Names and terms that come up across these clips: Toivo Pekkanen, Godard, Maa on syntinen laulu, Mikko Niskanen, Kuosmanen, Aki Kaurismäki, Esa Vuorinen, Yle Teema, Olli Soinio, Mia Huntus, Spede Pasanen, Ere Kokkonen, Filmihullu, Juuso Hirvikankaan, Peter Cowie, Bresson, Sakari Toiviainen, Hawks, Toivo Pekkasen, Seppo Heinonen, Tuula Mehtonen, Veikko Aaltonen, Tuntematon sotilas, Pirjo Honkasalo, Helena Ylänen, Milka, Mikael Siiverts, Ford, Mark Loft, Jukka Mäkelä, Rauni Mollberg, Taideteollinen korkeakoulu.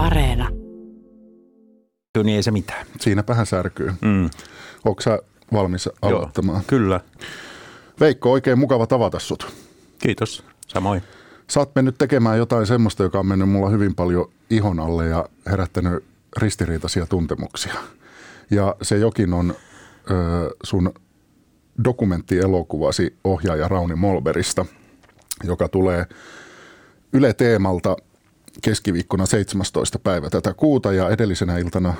Areena. Niin ei se mitään. Siinäpähän särkyy. Mm. Ootko sä valmis aloittamaan? Joo, kyllä. Veikko, oikein mukava tavata sut. Kiitos, samoin. Sä oot mennyt tekemään jotain semmoista, joka on mennyt mulla hyvin paljon ihon alle ja herättänyt ristiriitaisia tuntemuksia. Ja se jokin on sun dokumenttielokuvasi ohjaaja Rauni Mollbergista, joka tulee Yle Teemalta keskiviikkona 17. päivä tätä kuuta, ja edellisenä iltana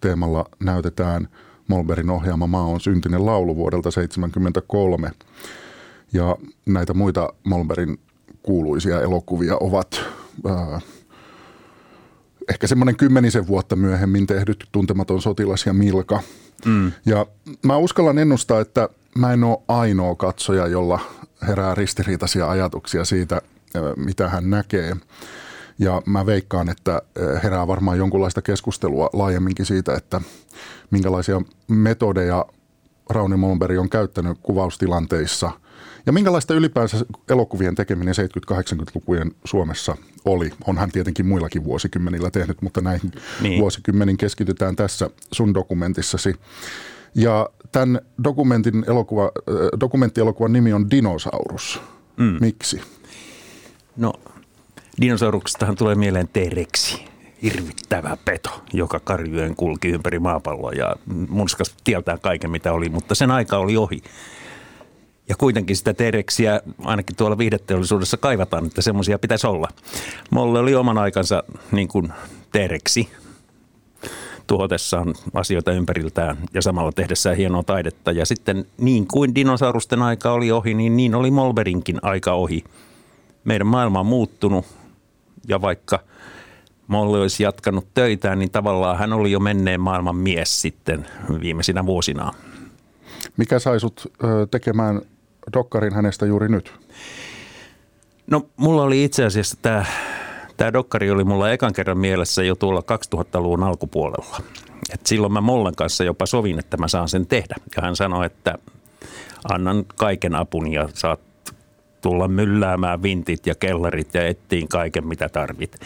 Teemalla näytetään Mollbergin ohjaama Maa on syntinen laulu vuodelta 1973. Ja näitä muita Mollbergin kuuluisia elokuvia ovat ehkä semmoinen 10 vuotta myöhemmin tehdyt Tuntematon sotilas ja Milka. Mm. Ja mä uskallan ennustaa, että mä en ole ainoa katsoja, jolla herää ristiriitaisia ajatuksia siitä, mitä hän näkee. Ja mä veikkaan, että herää varmaan jonkunlaista keskustelua laajemminkin siitä, että minkälaisia metodeja Rauni Mollberg on käyttänyt kuvaustilanteissa ja minkälaista ylipäänsä elokuvien tekeminen 70-80-lukujen Suomessa oli. Onhan tietenkin muillakin vuosikymmenillä tehnyt, mutta näihin vuosikymmeniin keskitytään tässä sun dokumentissasi. Ja tämän dokumenttielokuvan nimi on Dinosaurus. Mm. Miksi? No, dinosauruksestahan tulee mieleen T-reksi, hirvittävä peto, joka karjuen kulki ympäri maapalloa ja munskas tieltään kaiken mitä oli, mutta sen aika oli ohi. Ja kuitenkin sitä T-reksiä ainakin tuolla viihdeteollisuudessa kaivataan, että semmoisia pitäisi olla. Molle oli oman aikansa niin kuin T-reksi tuhotessaan asioita ympäriltään ja samalla tehdessään hienoa taidetta. Ja sitten niin kuin dinosaurusten aika oli ohi, niin oli Mollberginkin aika ohi. Meidän maailma on muuttunut ja vaikka Molli olisi jatkanut töitään, niin tavallaan hän oli jo menneen maailman mies sitten viimeisinä vuosinaan. Mikä sai sut tekemään dokkarin hänestä juuri nyt? No mulla oli itse asiassa tämä dokkari oli mulla ekan kerran mielessä jo tuolla 2000-luvun alkupuolella. Et silloin mä Mollen kanssa jopa sovin, että mä saan sen tehdä. Ja hän sanoi, että annan kaiken apun ja saat tulla mylläämään vintit ja kellarit ja ettiin kaiken, mitä tarvit.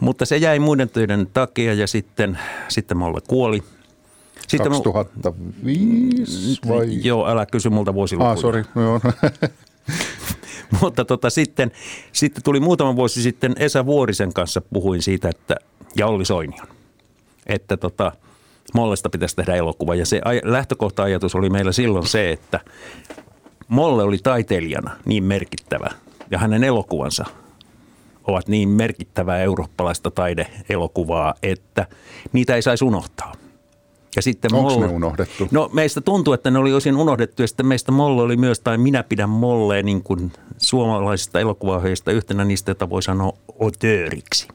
Mutta se jäi muiden töiden takia ja sitten Molle kuoli. Sitten 2005 vai? Joo, älä kysy multa vuosilukuja. Sori. Mutta sitten tuli muutama vuosi sitten Esa Vuorisen kanssa puhuin siitä, että, ja Olli Soinion, että Mollesta pitäisi tehdä elokuva. Ja se lähtökohta-ajatus oli meillä silloin se, että Molle oli taiteilijana niin merkittävä ja hänen elokuvansa ovat niin merkittävää eurooppalaista taideelokuvaa, että niitä ei saisi unohtaa. Ja sitten onko Molle, ne unohdettu? No meistä tuntuu, että ne oli osin unohdettu ja sitten meistä Molle oli myös, tai minä pidän Molleen niin kuin suomalaisista elokuvaohjeista yhtenä niistä, jota voi sanoa auteuriksi.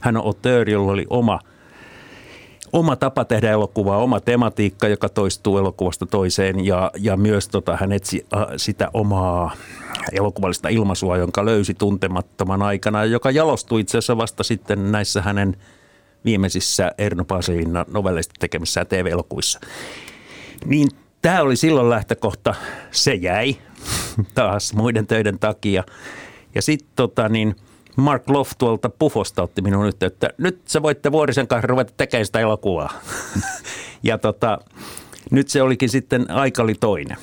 Hän on auteur, jolla oli oma tapa tehdä elokuvaa, oma tematiikka, joka toistuu elokuvasta toiseen ja myös hän etsi sitä omaa elokuvallista ilmaisua, jonka löysi Tuntemattoman aikana, joka jalostui itse asiassa vasta sitten näissä hänen viimeisissä Erno Paasilinnan novelleista tekemissä TV-elokuvissa. Niin tämä oli silloin lähtökohta, se jäi taas muiden töiden takia ja sitten Mark Loft tuolta Pufosta otti minun yhteyttä, että nyt sä voitte Vuorisen kanssa ruveta tekemään sitä elokuvaa. Ja nyt se olikin sitten, aika oli toinen.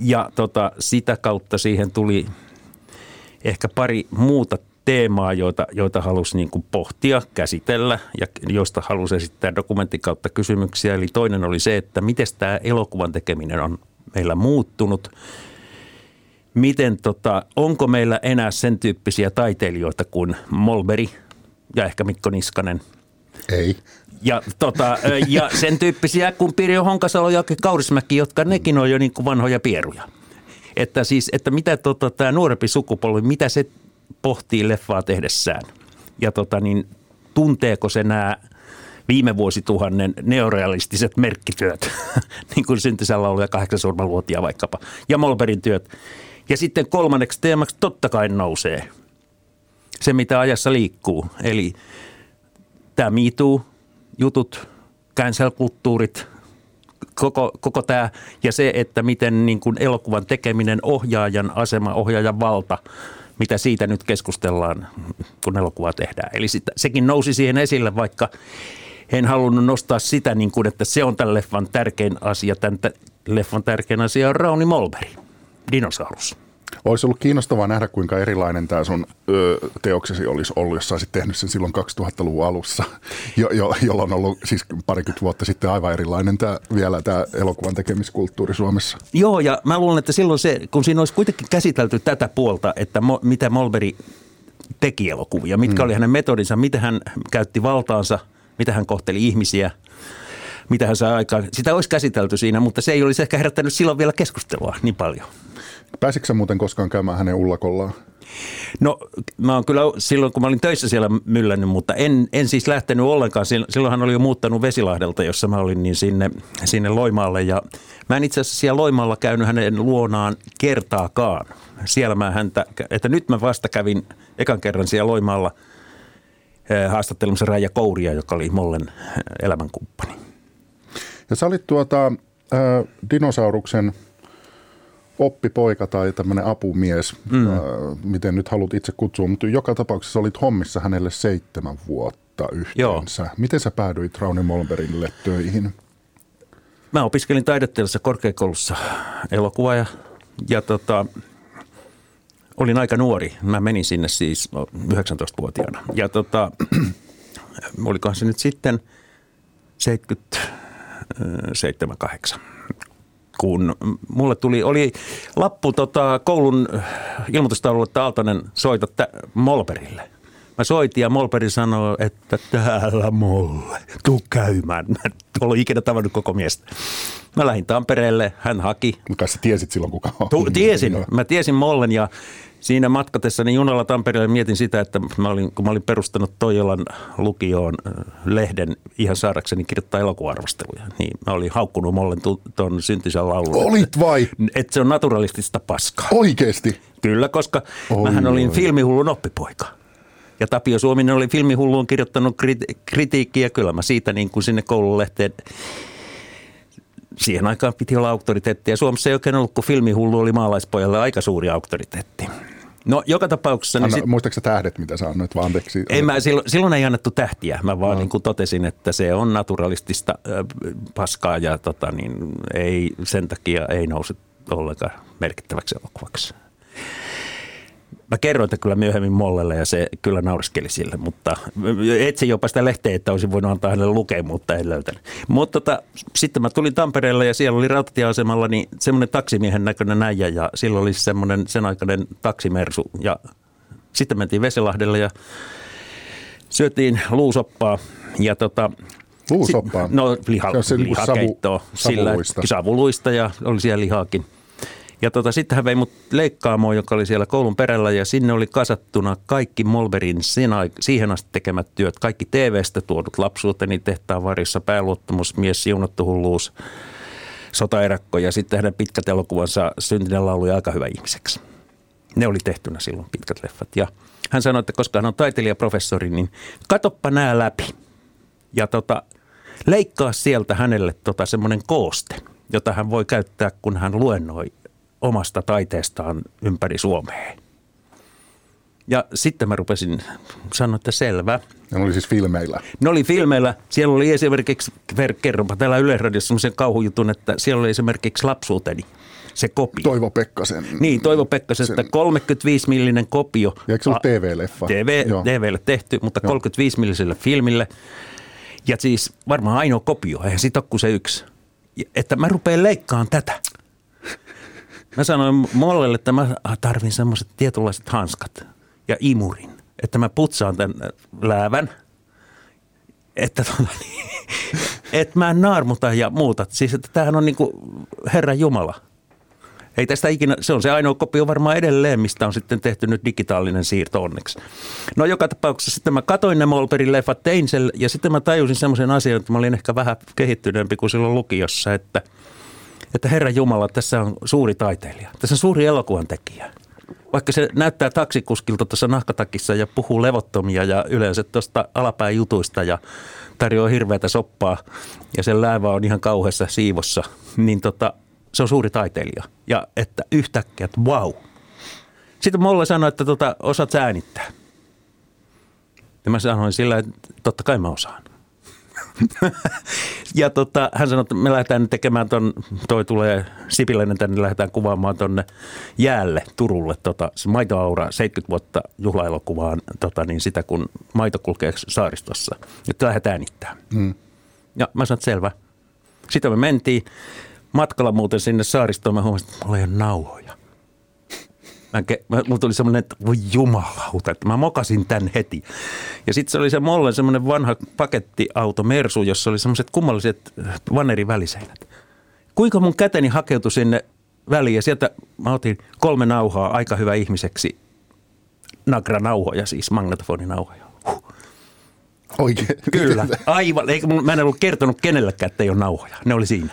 Ja sitä kautta siihen tuli ehkä pari muuta teemaa, joita halusi niin kuin pohtia, käsitellä ja joista halusi esittää dokumentin kautta kysymyksiä. Eli toinen oli se, että miten tämä elokuvan tekeminen on meillä muuttunut. Miten onko meillä enää sen tyyppisiä taiteilijoita kuin Mollberg ja ehkä Mikko Niskanen? Ei. Ja, ja sen tyyppisiä kuin Pirjo Honkasalo ja Aki Kaurismäki, jotka nekin on jo niin kuin vanhoja pieruja. Että siis, että mitä tämä nuorempi sukupolvi, mitä se pohtii leffaa tehdessään? Ja tunteeko se nämä viime vuosituhannen neorealistiset merkkityöt, niin kuin Syntisen laulu ja 8 surmaluotia vaikkapa, ja Mollbergin työt. Ja sitten kolmanneksi teemaksi totta kai nousee se, mitä ajassa liikkuu. Eli tämä Me Too-jutut, cancel-kulttuurit, koko tämä ja se, että miten niin kuin elokuvan tekeminen, ohjaajan asema, ohjaajan valta mitä siitä nyt keskustellaan, kun elokuvaa tehdään. Eli sekin nousi siihen esille, vaikka en halunnut nostaa sitä, niin kuin, että se on tämän leffan tärkein asia. Tämän leffan tärkein asia on Rauni Mollberg, Dinosaurus. Olisi ollut kiinnostavaa nähdä, kuinka erilainen tämä sun teoksesi olisi ollut, jos olisit tehnyt sen silloin 2000-luvun alussa, jolloin on ollut siis parikymmentä vuotta sitten aivan erilainen vielä tämä elokuvan tekemiskulttuuri Suomessa. Joo, ja mä luulen, että silloin se, kun siinä olisi kuitenkin käsitelty tätä puolta, että mitä Mollberg teki elokuvia, mitkä oli hänen metodinsa, miten hän käytti valtaansa, miten hän kohteli ihmisiä, mitä hän sai aikaan. Sitä olisi käsitelty siinä, mutta se ei olisi ehkä herättänyt silloin vielä keskustelua niin paljon. Pääsitkö sä muuten koskaan käymään hänen ullakollaan? No mä oon kyllä silloin, kun mä olin töissä siellä myllännyt, mutta en siis lähtenyt ollenkaan. Silloin hän oli jo muuttanut Vesilahdelta, jossa mä olin, niin sinne Loimaalle. Ja mä en itse asiassa siellä Loimaalla käynyt hänen luonaan kertaakaan. Siellä mä häntä, että nyt mä vasta kävin ekan kerran siellä Loimaalla haastattelemassa Raija Kouria, joka oli Mollen elämänkumppani. Ja sä olit Dinosauruksen oppipoika tai tämmöinen apumies, miten nyt haluat itse kutsua, mutta joka tapauksessa olit hommissa hänelle 7 vuotta yhteensä. Joo. Miten sä päädyit Rauni Mollbergille töihin? Mä opiskelin taideteollisessa korkeakoulussa elokuvaa ja olin aika nuori. Mä menin sinne siis 19-vuotiaana ja olikohan se nyt sitten 77-8. Kun mulle oli lappu koulun ilmoitustaululle, että Aaltonen, soita Mollbergille. Mä soitin ja Mollberg sanoi, että täällä Molle, tuu käymään. Mä en ollut ikinä tavannut koko miestä. Mä lähdin Tampereelle, hän haki. Mutta sä tiesit silloin kuka on? Tiesin. Mä tiesin Mollen ja siinä matkatessani junalla Tampereelle mietin sitä, että kun mä olin perustanut Toijalan lukioon lehden ihan saadakseni kirjoittaa elokuva-arvosteluja, niin mä olin haukkunut Mollen tuon syntisen laulun. Olit vai? Että se on naturalistista paskaa. Oikeesti? Kyllä, koska mähän olin Filmihullun oppipoika. Ja Tapio Suominen oli Filmihulluun kirjoittanut kritiikkiä. Kyllä mä siitä niin kuin sinne koululehteen. Siihen aikaan piti olla auktoriteetti ja Suomessa ei oikein ollut, kun Filmihullu oli maalaispojalle aika suuri auktoriteetti. No joka tapauksessa... muistatko sä tähdet, mitä sä annoit? Vaan anteeksi. Silloin ei annettu tähtiä. Mä vaan niin kuin totesin, että se on naturalistista paskaa ja ei, sen takia ei nouse ollenkaan merkittäväksi elokuvaksi. Mä kerroin tämän kyllä myöhemmin Mollelle ja se kyllä nauriskeli sille, mutta etsin jopa sitä lehteä, että olisin voinut antaa hänelle lukea, mutta en löytänyt. Mutta sitten mä tulin Tampereelle ja siellä oli rautatieasemalla niin semmoinen taksimiehen näköinen äijä ja sillä oli semmoinen sen aikainen taksimersu. Ja sitten mentiin Vesilahdelle ja syötiin luusoppaa ja luusoppaa? No lihakeittoa. Savuluista ja oli siellä lihaakin. Ja sitten hän vei mut leikkaamoon, joka oli siellä koulun perällä ja sinne oli kasattuna kaikki Mollbergin siihen asti tekemät työt. Kaikki TV:stä tuodut lapsuuteni tehtaan varissa, pääluottamusmies, siunattu hulluus, sotaerakko ja sitten hänen pitkät elokuvansa syntinen laulu ja aika hyvä ihmiseksi. Ne oli tehtynä silloin pitkät leffat ja hän sanoi, että koska hän on taiteilijaprofessori, niin katoppa nää läpi ja leikkaa sieltä hänelle semmoinen kooste, jota hän voi käyttää, kun hän luennoi omasta taiteestaan ympäri Suomea. Ja sitten mä rupesin sanoa, että selvä. Ne oli siis filmeillä. Ne oli filmeillä. Siellä oli esimerkiksi, kerronpa täällä Yleisradiossa semmoisen kauhujutun, että siellä oli esimerkiksi lapsuuteni se kopio. Toivo Pekkasen. Niin, Toivo Pekkasesta 35-millinen kopio. Ja eikö se ollut TV-leffa? TVlle tehty, mutta 35-milliselle filmille. Ja siis varmaan ainoa kopio, eihän siitä ole kuin se yksi. Että mä rupean leikkaan tätä. Mä sanoin Mollelle, että mä tarvin semmoiset tietynlaiset hanskat ja imurin, että mä putsaan tämän läävän, että et mä en naarmuta ja muuta. Siis että tämähän on niinku Herran Jumala. Ei tästä ikinä, se on se ainoa kopio varmaan edelleen, mistä on sitten tehty nyt digitaalinen siirto onneksi. No joka tapauksessa sitten mä katoin ne Mollbergin leffat, tein sen ja sitten mä tajusin semmoisen asian, että mä olin ehkä vähän kehittyneempi kuin silloin lukiossa, että Herra Jumala, tässä on suuri taiteilija. Tässä on suuri elokuvan tekijä. Vaikka se näyttää taksikuskilta tuossa nahkatakissa ja puhuu levottomia ja yleensä tuosta alapääjutuista ja tarjoaa hirveätä soppaa ja sen läävä on ihan kauheassa siivossa, niin se on suuri taiteilija. Ja että yhtäkkiä, että vau, Sitten mulle sanoi, että osaat sä äänittää. Ja mä sanoin sillä, että totta kai mä osaan. Ja hän sanoi, että me lähdetään nyt tekemään toi tulee Sipiläinen tänne, lähdetään kuvaamaan tonne jäälle Turulle se maitoaura 70 vuotta juhlaelokuvaan, niin sitä kun maito kulkee saaristossa. Nyt lähdet äänittämään. Mm. Ja mä sanoin, että selvä. Sitten me mentiin matkalla muuten sinne saaristoon, mä huomasin, että mulla ei ole nauhoja. Mulla tuli semmoinen, että voi jumalauta, että mä mokasin tän heti. Ja sitten se oli se Mollen semmoinen vanha pakettiauto Mersu, jossa oli semmoiset kummalliset vaneriväliseinät. Kuinka mun käteni hakeutui sinne väliin ja sieltä mä otin 3 nauhaa aika hyvä ihmiseksi. Nagra-nauhoja siis, magnetofoninauhoja. Oikein. Kyllä, aivan. Mä en ollut kertonut kenellekään, että ei ole nauhoja. Ne oli siinä.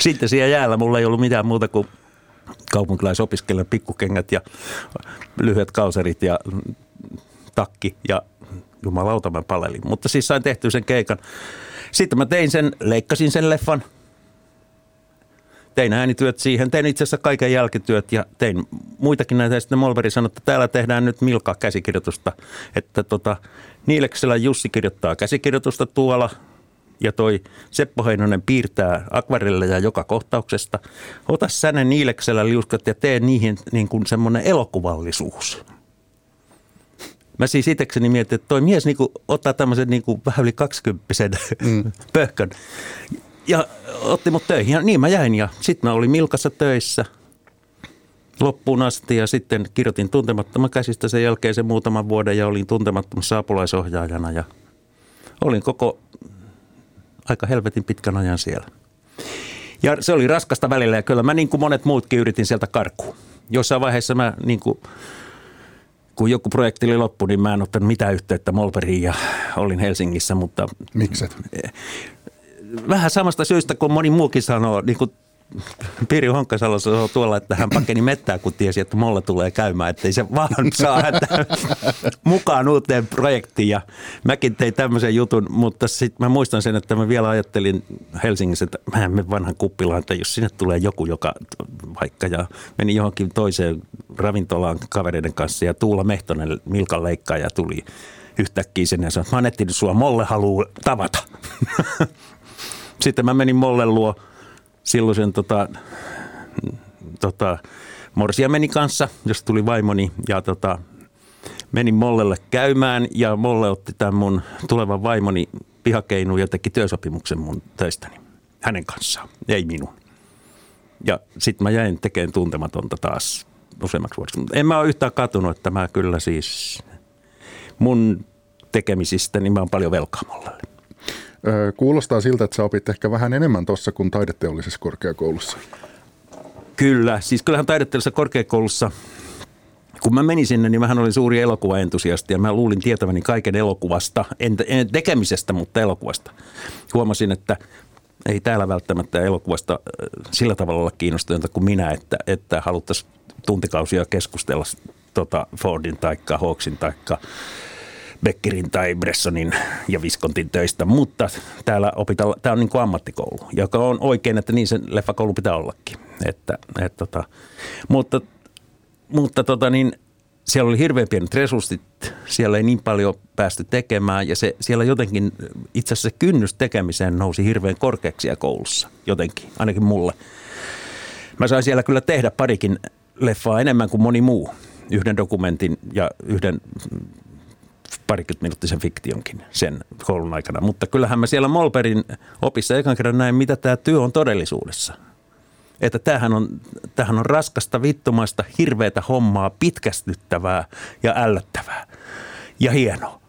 Sitten siellä jäällä mulla ei ollut mitään muuta kuin kaupunkilaisopiskelijan pikkukengät ja lyhyet kalsarit ja takki ja jumalauta mä palelin. Mutta siis sain tehtyä sen keikan. Sitten mä leikkasin sen leffan, tein äänityöt siihen, tein itse asiassa kaiken jälkityöt ja tein muitakin näitä. Ja sitten Mollberg sanoi, että täällä tehdään nyt Milkaa käsikirjoitusta, että Niileksellä Jussi kirjoittaa käsikirjoitusta tuolla. Ja toi Seppo Heinonen piirtää akvarelleja joka kohtauksesta. Ota sä ne Niileksellä liuskat ja tee niihin niin kuin semmoinen elokuvallisuus. Mä siis itsekseni mietin, että toi mies niin kuin ottaa tämmöisen niin kuin vähän yli 20-vuotiaan pöhkön. Ja otti mut töihin. Ja niin mä jäin ja sitten mä olin Milkassa töissä loppuun asti. Ja sitten kirjoitin Tuntemattoman käsistä sen jälkeen sen muutaman vuoden ja olin Tuntemattomassa apulaisohjaajana. Ja olin aika helvetin pitkän ajan siellä. Ja se oli raskasta välillä ja kyllä mä niin kuin monet muutkin yritin sieltä karkuun. Jossain vaiheessa mä niin kuin, kun joku projekti oli loppu, niin mä en ottanut mitään yhteyttä Mollbergiin ja olin Helsingissä, mutta... Mikset? Vähän samasta syystä kuin moni muukin sanoo, niin kuin Pirjo Honkasalo sanoo tuolla, että hän pakeni mettää, kun tiesi, että Molle tulee käymään, ettei se vaan saa mukaan uuteen projektiin. Ja mäkin tein tämmöisen jutun, mutta sitten mä muistan sen, että mä vielä ajattelin Helsingissä, että mä en mene vanhan kuppilaan, että jos sinne tulee joku, joka vaikka, ja meni johonkin toiseen ravintolaan kavereiden kanssa, ja Tuula Mehtonen, Milkan leikkaaja, tuli yhtäkkiä sinne ja sanoi, että mä oon etsinyt sua, Molle haluaa tavata. Sitten mä menin Mollen luo. Silloisen morsia meni kanssa, jos tuli vaimoni, ja menin Mollelle käymään, ja Molle otti tämän mun tulevan vaimoni pihakeinuun ja teki työsopimuksen mun töistäni. Hänen kanssaan, ei minun. Ja sitten mä jäin tekemään Tuntematonta taas useammaksi vuodeksi. En mä ole yhtään katunut, että mä kyllä siis mun tekemisistä, niin mä oon paljon velkaa Mollelle. Kuulostaa siltä, että sä opit ehkä vähän enemmän tuossa kuin taideteollisessa korkeakoulussa. Kyllä, siis kyllähän taideteollisessa korkeakoulussa, kun mä menin sinne, niin mähän olin suuri elokuvaentusiasti ja mä luulin tietäväni kaiken elokuvasta, en tekemisestä, mutta elokuvasta. Huomasin, että ei täällä välttämättä elokuvasta sillä tavalla olla kiinnostunut kuin minä, että haluttaisiin tuntikausia keskustella Fordin taikka Hawksin taikka Beckerin tai Bressonin ja Viscontin töistä, mutta täällä opitaan, tämä on niin kuin ammattikoulu, joka on oikein, että niin sen leffakoulu pitää ollakin. Mutta siellä oli hirveän pienet resurssit, siellä ei niin paljon päästy tekemään ja siellä jotenkin itse asiassa kynnys tekemiseen nousi hirveän korkeaksi koulussa jotenkin, ainakin mulle. Mä sain siellä kyllä tehdä parikin leffaa enemmän kuin moni muu, yhden dokumentin ja yhden... parikymmentä minuuttisen fiktionkin sen koulun aikana. Mutta kyllähän mä siellä Mollbergin opissa ekan kerran näin, mitä tämä työ on todellisuudessa. Että tämähän on raskasta, vittumaista, hirveätä hommaa, pitkästyttävää ja ällöttävää ja hienoa.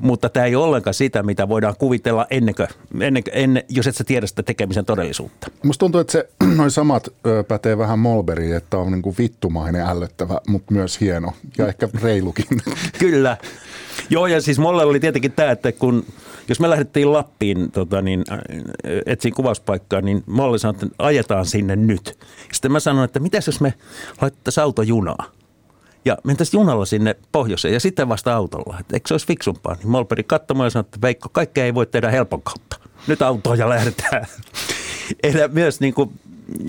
Mutta tämä ei ole ollenkaan sitä, mitä voidaan kuvitella ennen, jos et sä tiedä sitä tekemisen todellisuutta. Musta tuntuu, että noin samat pätee vähän Mollbergiin, että on niinku vittumainen, ällöttävä, mutta myös hieno ja ehkä reilukin. Kyllä. Joo, ja siis Molle oli tietenkin tämä, että jos me lähdettiin Lappiin etsiin kuvauspaikkaa, niin Molle sanoi, että ajetaan sinne nyt. Sitten mä sanoin, että mitäs jos me laittaisiin autojunaa ja mentäisiin junalla sinne pohjoiseen ja sitten vasta autolla. Että eikö se olisi fiksumpaa? Niin Mollberg katsomaan ja sanoi, että Veikko, kaikkea ei voi tehdä helpon kautta. Nyt autoon ja lähdetään. Eli myös niin kuin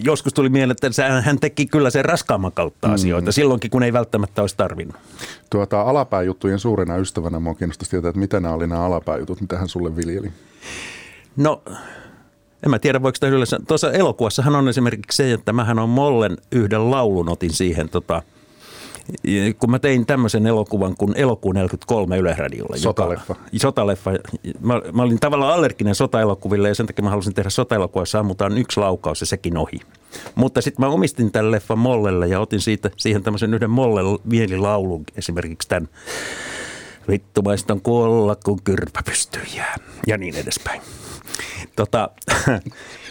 joskus tuli mieleen, että hän teki kyllä sen raskaamman kautta asioita, silloinkin kun ei välttämättä olisi tarvinnut. Alapääjuttujen suurena ystävänä minua kiinnostaisi tietää, että mitä nämä oli nämä alapääjutut, mitä hän sulle viljeli? No, en mä tiedä voiko sitä yleensä. Tuossa elokuvassahan on esimerkiksi se, että mähän on Mollen yhden laulun otin siihen kun mä tein tämmöisen elokuvan kuin Elokuun 43 Yle Radiolla. Sotaleffa. Mä olin tavallaan allerginen sotaelokuville ja sen takia mä halusin tehdä sotaelokuvaa, jossa ammutaan yksi laukaus ja sekin ohi. Mutta sitten mä omistin tämän leffan Mollelle ja otin siihen tämmöisen yhden Mollen mielilaulun, esimerkiksi tämän vittumaistan kuolla, kun kyrpä pystyy jää ja niin edespäin.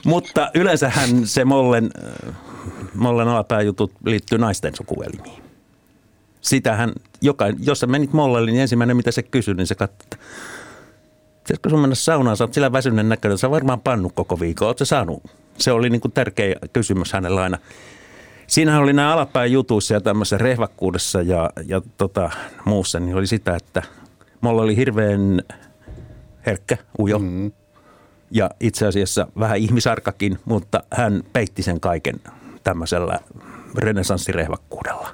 Mutta yleensähän se Mollen alapääjutut liittyy naisten sukuelimiin. Sitähän, jos sä menit Mollelle, niin ensimmäinen mitä se kysyi, niin se katsoi, että tiedätkö sun mennä saunaan, sä oot sillä väsyneen näköinen, sä varmaan pannut koko viikon, oot sä saanut? Se oli niin kuin tärkeä kysymys hänellä aina. Siinähän oli nämä alapäin jutuissa ja tämmöisessä rehvakkuudessa ja muussa, niin oli sitä, että Molle oli hirveän herkkä, ujo ja itse asiassa vähän ihmisarkakin, mutta hän peitti sen kaiken tämmöisellä renessanssirehvakkuudella.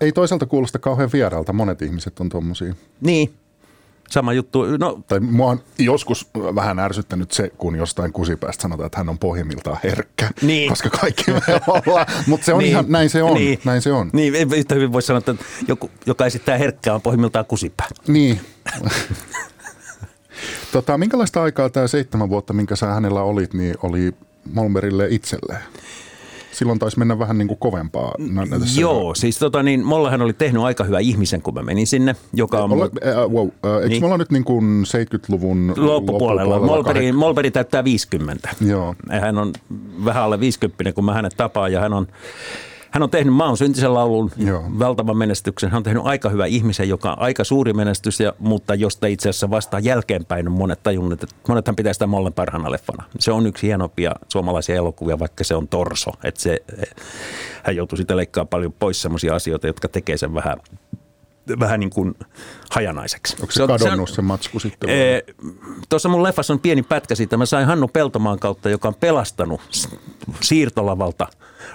Ei toisaalta kuulosta kauhean vieraalta. Monet ihmiset on tommosia. Niin, sama juttu. No. Tai mua on joskus vähän ärsyttänyt se, kun jostain kusipäästä sanotaan, että hän on pohjimmiltaan herkkä, niin. Koska kaikki me ollaan. Mutta se on niin. Ihan, näin se on. Niin, näin se on. Niin yhtä hyvin voisi sanoa, että joku, joka esittää herkkää, on pohjimmiltaan kusipää. Niin. Minkälaista aikaa tämä 7 vuotta, minkä sä hänellä olit, niin oli Mollbergille itselleen? Silloin taisi mennä vähän niin kuin kovempaa. Joo, siis Mollahan oli tehnyt aika hyvä ihmisen, kun mä menin sinne. Eikö me olla nyt niin kuin 70-luvun loppupuolella? Mollberg täyttää 50. Joo. Hän on vähän alle 50, kun mä hänet tapaan ja hän on tehnyt Maa on syntisen laulun, valtavan menestyksen. Hän on tehnyt aika hyvä ihmisen, joka on aika suuri menestys, mutta josta itse asiassa vasta jälkeenpäin on monet tajunnut, että monethan pitää sitä Mollen parhaana leffana. Se on yksi hienompia suomalaisia elokuvia, vaikka se on torso. Hän joutui sitä leikkaamaan paljon pois sellaisia asioita, jotka tekee sen vähän niin kuin hajanaiseksi. Onko se kadonnut se matsku sitten? Tuossa mun leffassa on pieni pätkä siitä. Mä sain Hannu Peltomaan kautta, joka on pelastanut siirtolavalta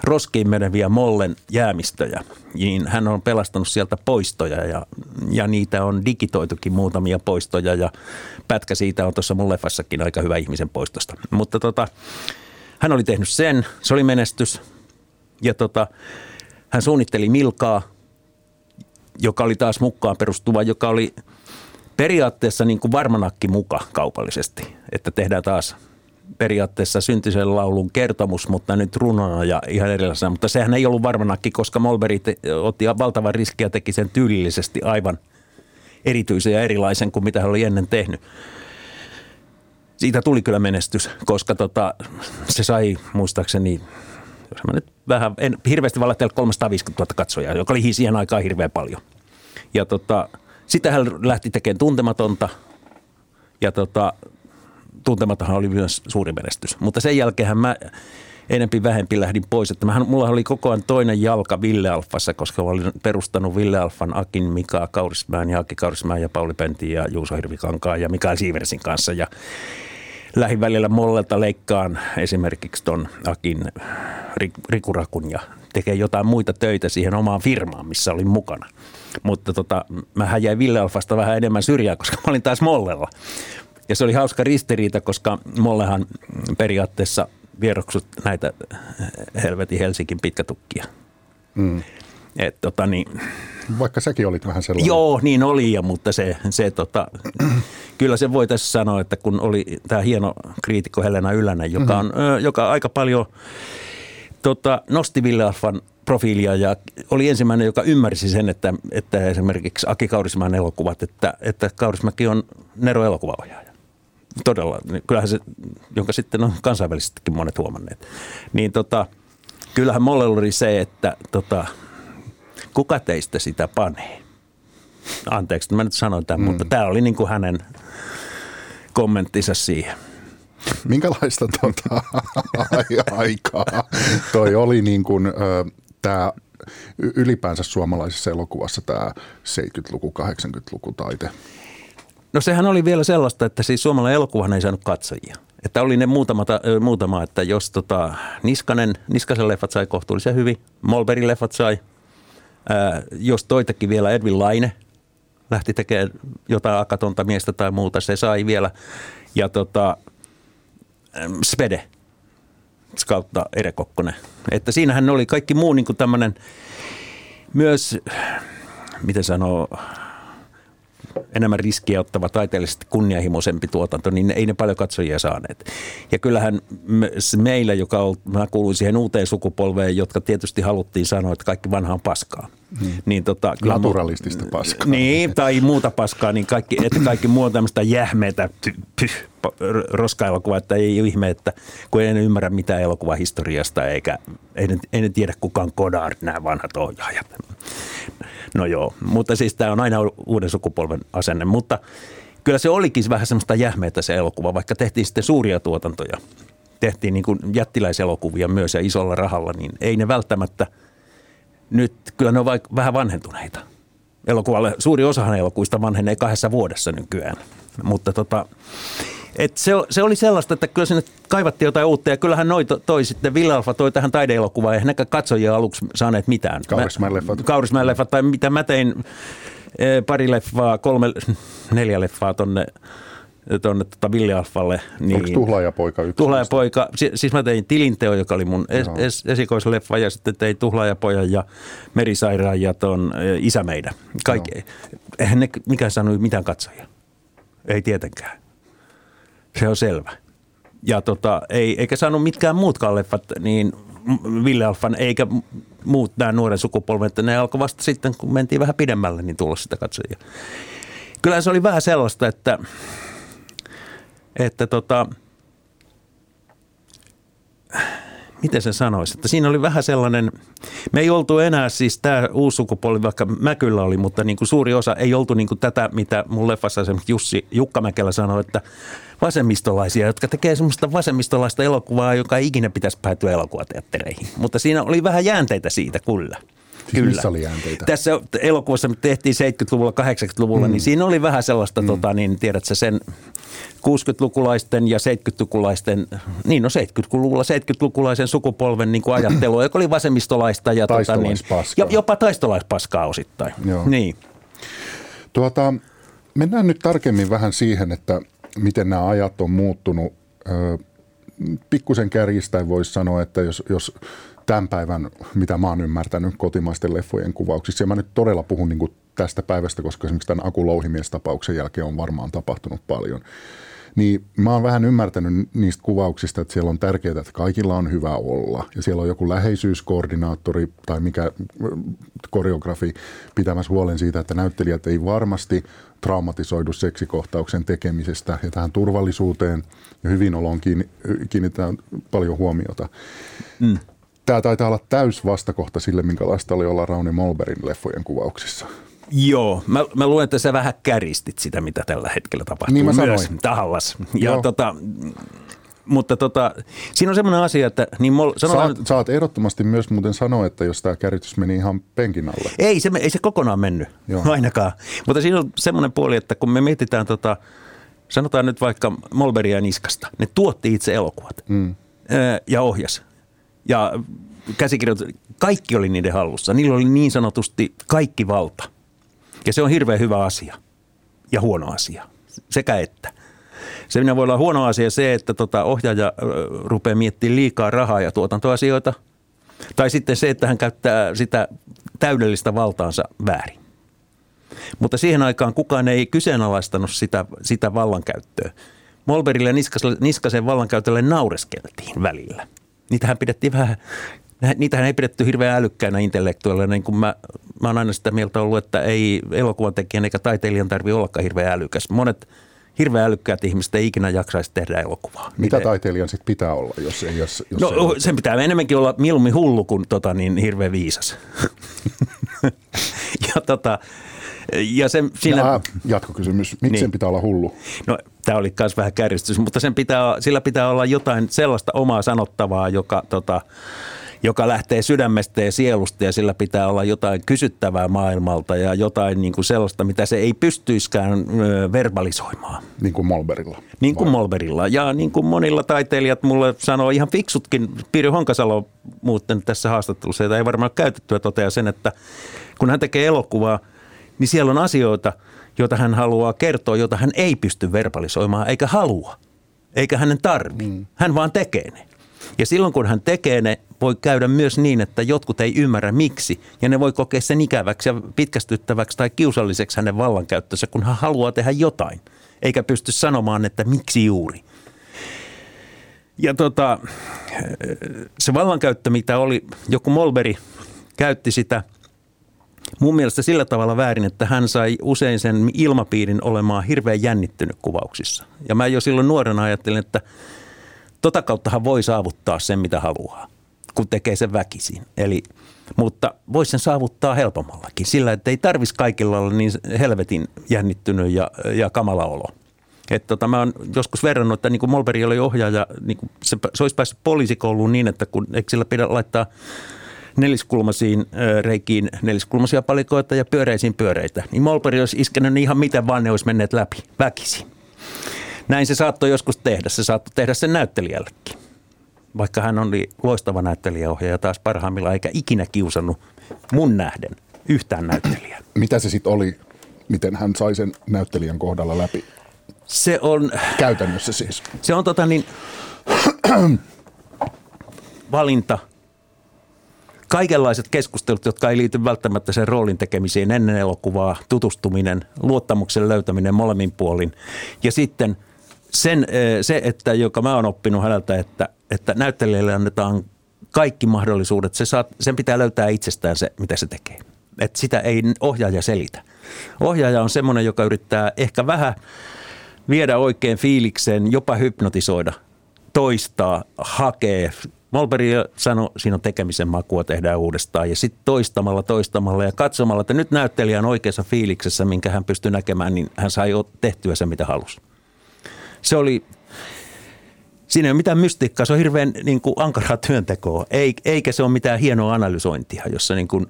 roskiin meneviä Mollen jäämistöjä. Hän on pelastanut sieltä poistoja ja niitä on digitoitukin muutamia poistoja ja pätkä siitä on tuossa mun leffassakin aika hyvä ihmisen poistosta. Mutta hän oli tehnyt sen, se oli menestys ja hän suunnitteli Milkaa, joka oli taas mukaan perustuva, joka oli periaatteessa niin kuin varmanakki muka kaupallisesti, että tehdään taas periaatteessa syntisen laulun kertomus, mutta nyt runona ja ihan erilaisena, mutta sehän ei ollut varmanakki, koska Mollberg otti valtavan riski ja teki sen tyylillisesti aivan erityisen ja erilaisen kuin mitä hän oli ennen tehnyt. Siitä tuli kyllä menestys, koska se sai muistaakseni... Mä nyt vähän, en hirveästi valehtele 350 000 katsojaa, joka oli siihen aikaan hirveän paljon. Ja sitä hän lähti tekemään Tuntematonta. Ja Tuntematonhan oli myös suuri menestys. Mutta sen jälkeen mä enempi vähempi lähdin pois. Että mullahan oli koko ajan toinen jalka Villealfassa, koska mä olin perustanut Villealfan Akin, Mika Kaurismäen ja Aki Kaurismäen ja Pauli Pentti ja Juuso Hirvikankaan ja Mikael Siiversin kanssa. Ja lähivälillä Mollelta leikkaan esimerkiksi ton Akin rikurakun ja tekee jotain muita töitä siihen omaan firmaan, missä olin mukana. Mutta mähän jäin Villealfasta vähän enemmän syrjään, koska mä olin taas Mollella. Ja se oli hauska ristiriita, koska Mollehan periaatteessa vieroksut näitä helvetin Helsingin pitkätukkia. Vaikka säkin olit vähän sellainen. Joo, niin oli, mutta se kyllä se voitaisiin sanoa, että kun oli tämä hieno kriitikko Helena Ylänen, joka aika paljon nosti Villealfan profiilia ja oli ensimmäinen, joka ymmärsi sen, että esimerkiksi Aki Kaurismäen elokuvat, että Kaurismäki on nero elokuvaohjaaja. Todella, kyllähän se, jonka sitten on kansainvälisestikin monet huomanneet. Niin kyllähän Molle oli se, että kuka teistä sitä panee? Anteeksi, mä nyt sanoin tämän, mutta tämä oli niin kuin hänen kommenttinsa siihen. Minkälaista aikaa toi oli niin kuin tämä ylipäänsä suomalaisessa elokuvassa tämä 70-luku, 80-luku taite? No sehän oli vielä sellaista, että siis suomalainen elokuvahan ei saanut katsojia. Että oli ne muutama että jos Niskasen leffat sai kohtuullisen hyvin, Mollbergin leffat sai, jos toitakin vielä Edwin Laine lähti tekemään jotain akatonta miestä tai muuta, se sai vielä. Ja Spede kautta Ere Kokkonen. Että siinähän oli kaikki muu niin kuin tämmöinen myös, miten sanoo, enemmän riskiä ottava, taiteellisesti kunnianhimoisempi tuotanto, niin ei ne paljon katsojia saaneet. Ja kyllähän meillä, mä kuuluin siihen uuteen sukupolveen, jotka tietysti haluttiin sanoa, että kaikki vanha on paskaa. Niin, naturalistista paskaa. Niin, tai muuta paskaa, niin kaikki muu on tämmöistä jähmeitä roskaelokuvaa, että ei ole ihme, että kun en ymmärrä mitään elokuvahistoriasta, eikä ei tiedä kukaan Godard, nämä vanhat ohjaajat. No joo, mutta siis tämä on aina uuden sukupolven asenne, mutta kyllä se olikin vähän semmoista jähmeitä se elokuva, vaikka tehtiin sitten suuria tuotantoja. Tehtiin niin kuin jättiläiselokuvia myös ja isolla rahalla, niin ei ne välttämättä, nyt kyllä ne on vähän vanhentuneita. Elokuvalle, suuri osahan elokuvista vanhenee 2 vuodessa nykyään, mutta se oli sellaista, että kyllä sinne kaivattiin jotain uutta ja kyllähän noi toi sitten Villealfa toi tähän taideelokuvaan. Eihän näkään katsojia aluksi saaneet mitään. Kaurismäen leffat tai mitä mä tein, pari leffaa, 3-4 leffaa tonne Villealfalle. Niin, onko Tuhlaajapoika yksi? Tuhlaajapoika. Siis mä tein Tilinteon, joka oli mun esikoisleffa ja sitten tein Tuhlaajapojan ja Merisairaan ja ton Isä meidän. Kaikki. Eihän ne mikään sanoi mitään katsojia. Ei tietenkään. Se on selvä. Ja eikä saanut mitkään muutkaan leffat, niin Villealfan eikä muut nämä nuoren sukupolven, että ne alkoi vasta sitten, kun mentiin vähän pidemmälle, niin tulla sitä katsojia. Kyllähän se oli vähän sellaista, että miten sen sanoisi, että siinä oli vähän sellainen, me ei oltu enää siis tämä uusi sukupolvi, vaikka mä kyllä oli, mutta niin kuin suuri osa ei oltu niin kuin tätä, mitä mun leffassa esimerkiksi Jukka Mäkelä sanoi, että vasemmistolaisia, jotka tekee semmoista vasemmistolaista elokuvaa, joka ei ikinä pitäisi päätyä elokuvateattereihin. Mutta siinä oli vähän jäänteitä siitä, kyllä. Siis missä oli jäänteitä? Tässä elokuvassa me tehtiin 70-luvulla, 80-luvulla, niin siinä oli vähän sellaista, niin tiedätkö sen 60-lukulaisten ja 70-lukulaisten, niin no 70-luvulla 70-lukulaisen sukupolven niin kuin ajattelua, joka oli vasemmistolaista ja taistolaispaskaa. Jopa taistolaispaskaa osittain. Joo. Niin. Mennään nyt tarkemmin vähän siihen, että miten nämä ajat on muuttunut. Pikkusen kärjistäen voisi sanoa, että jos tämän päivän, mitä mä oon ymmärtänyt kotimaisten leffojen kuvauksissa, ja mä nyt todella puhun niin kuin tästä päivästä, koska esimerkiksi tämän Aku Louhimies-tapauksen jälkeen on varmaan tapahtunut paljon, niin mä oon vähän ymmärtänyt niistä kuvauksista, että siellä on tärkeää, että kaikilla on hyvä olla, ja siellä on joku läheisyyskoordinaattori tai mikä koreografi pitämässä huolen siitä, että näyttelijät ei varmasti traumatisoidu seksikohtauksen tekemisestä, ja tähän turvallisuuteen ja hyvinoloon kiinnitetään paljon huomiota. Mm. Tämä taitaa olla täys vastakohta sille, minkälaista oli olla Rauni Mollbergin leffojen kuvauksissa. Joo, mä luulen, että sä vähän käristit sitä, mitä tällä hetkellä tapahtuu. Niin mä sanoin. Tahallas. Ja mutta siinä on semmoinen asia, että... Niin saat ehdottomasti myös muuten sanoa, että jos tämä käritys meni ihan penkin alle. Ei se kokonaan mennyt, joo. Ainakaan. Mutta siinä on semmoinen puoli, että kun me mietitään, sanotaan nyt vaikka Mollbergia ja Niskasta, ne tuotti itse elokuvat ja ohjasi. Ja käsikirjoitus, kaikki oli niiden hallussa. Niillä oli niin sanotusti kaikki valta. Ja se on hirveän hyvä asia ja huono asia. Sekä että. Se minä voi olla huono asia se, että ohjaaja rupeaa miettimään liikaa rahaa ja tuotantoasioita. Tai sitten se, että hän käyttää sitä täydellistä valtaansa väärin. Mutta siihen aikaan kukaan ei kyseenalaistanut sitä vallankäyttöä. Mollbergille ja Niskasen vallankäytölle naureskeltiin välillä. Niitähän ei pidetty hirveän älykkäinä intellektuaalina, niin kuin mä oon aina sitä mieltä ollut, että ei elokuvantekijän eikä taiteilijan tarvitse ollakaan hirveän älykäs. Monet hirveän älykkäät ihmiset ei ikinä jaksaisi tehdä elokuvaa. Mitä taiteilijan sitten pitää olla, jos ei? Sen pitää enemmänkin olla mieluummin hullu kuin hirveän viisas. Jatkokysymys. Miksi sen pitää olla hullu? No, tämä oli myös vähän kärjistys, mutta sillä pitää olla jotain sellaista omaa sanottavaa, joka joka lähtee sydämestä ja sielusta ja sillä pitää olla jotain kysyttävää maailmalta ja jotain niin kuin sellaista, mitä se ei pystyisikään verbalisoimaan. Niin kuin Mollbergilla. Niin kuin Mollbergilla ja niin kuin monilla taiteilijat mulle sanoo ihan fiksutkin. Pirjo Honkasalo muuten tässä haastattelussa, jota ei varmaan ole käytettyä, toteaa sen, että kun hän tekee elokuvaa, niin siellä on asioita, joita hän haluaa kertoa, jota hän ei pysty verbalisoimaan eikä halua, eikä hänen tarvi. Hän vaan tekee ne. Ja silloin kun hän tekee ne, voi käydä myös niin, että jotkut ei ymmärrä miksi. Ja ne voi kokea sen ikäväksi ja pitkästyttäväksi tai kiusalliseksi hänen vallankäyttönsä, kun hän haluaa tehdä jotain. Eikä pysty sanomaan, että miksi juuri. Ja se vallankäyttö, mitä oli, joku Mollberg käytti sitä mun mielestä sillä tavalla väärin, että hän sai usein sen ilmapiirin olemaan hirveän jännittynyt kuvauksissa. Ja mä jo silloin nuorena ajattelin, että tota kauttahan voi saavuttaa sen, mitä haluaa, kun tekee sen väkisin. Mutta voisi sen saavuttaa helpommallakin, sillä että ei tarvitsisi kaikilla olla niin helvetin jännittynyt ja kamala olo. Että mä oon joskus verrannut, että niin kuin Mollberg oli ohjaaja, niin kuin se olisi päässyt poliisikouluun niin, että kun eikö sillä pidä laittaa neliskulmasiin reikiin neliskulmaisia palikoita ja pyöreisiin pyöreitä, niin Mollberg olisi iskenyt ihan miten vaan ne olisi menneet läpi väkisin. Näin se saattoi joskus tehdä. Se saattoi tehdä sen näyttelijällekin, vaikka hän oli loistava näyttelijäohjaaja taas parhaimmillaan, eikä ikinä kiusannut mun nähden yhtään näyttelijää. Mitä se sitten oli, miten hän sai sen näyttelijän kohdalla läpi? Se on käytännössä siis. Se on valinta. Kaikenlaiset keskustelut, jotka ei liity välttämättä sen roolin tekemiseen ennen elokuvaa, tutustuminen, luottamuksen löytäminen molemmin puolin. Ja sitten se, joka mä oon oppinut häneltä, että näyttelijälle annetaan kaikki mahdollisuudet. Sen pitää löytää itsestään se, mitä se tekee. Et sitä ei ohjaaja selitä. Ohjaaja on semmoinen, joka yrittää ehkä vähän viedä oikein fiilikseen, jopa hypnotisoida, toistaa, hakee. Mollberg sanoi, siinä on tekemisen makua, tehdään uudestaan ja sitten toistamalla ja katsomalla, että nyt näyttelijä on oikeassa fiiliksessä, minkä hän pystyi näkemään, niin hän sai tehtyä se, mitä halusi. Siinä ei ole mitään mystiikkaa, se on hirveän niin kuin ankaraa työntekoa, eikä se ole mitään hienoa analysointia, jossa niin kuin,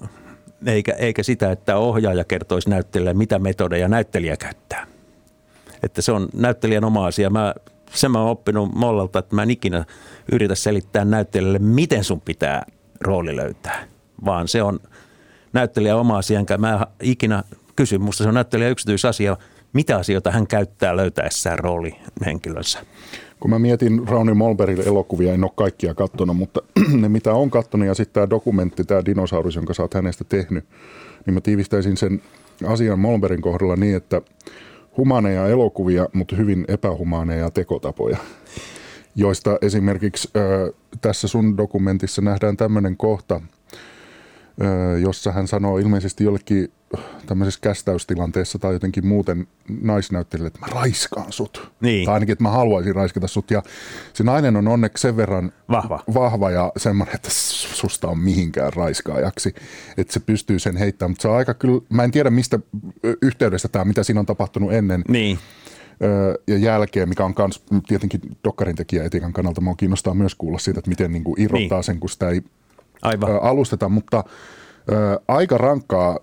eikä sitä, että ohjaaja kertoisi näyttelijälle, mitä metodeja näyttelijä käyttää. Että se on näyttelijän oma asia. Mä oon oppinut Mollelta, että mä en ikinä yritä selittää näyttelijälle, miten sun pitää rooli löytää, vaan se on näyttelijä oma asia, enkä mä ikinä kysy. Musta se on näyttelijä yksityisasia, mitä asioita hän käyttää löytäessään roolihenkilönsä. Kun mä mietin Rauni Mollbergin elokuvia, en ole kaikkia katsonut, mutta ne mitä on katsonut ja sitten tämä dokumentti, tämä Dinosaurus, jonka sä oot hänestä tehnyt, niin mä tiivistäisin sen asian Mollbergin kohdalla niin, että humaaneja elokuvia, mutta hyvin epähumaaneja tekotapoja, joista esimerkiksi tässä sun dokumentissa nähdään tämmöinen kohta, jossa hän sanoo ilmeisesti jollekin tämmöisessä kästäystilanteessa tai jotenkin muuten naisnäyttelijälle, että mä raiskaan sut. Niin. Tai ainakin, että mä haluaisin raiskata sut. Ja se nainen on onneksi sen verran vahva ja semmoinen, että susta on mihinkään raiskaajaksi. Että se pystyy sen heittämään. Mutta se on aika kyllä, mä en tiedä mistä yhteydestä tämä, mitä siinä on tapahtunut ennen. Niin. Ja jälkeen, mikä on kans tietenkin dokkarintekijä etiikan kannalta, mua kiinnostaa myös kuulla siitä, että miten niin kuin irrottaa sen, kun sitä ei alusteta. Mutta aika rankkaa.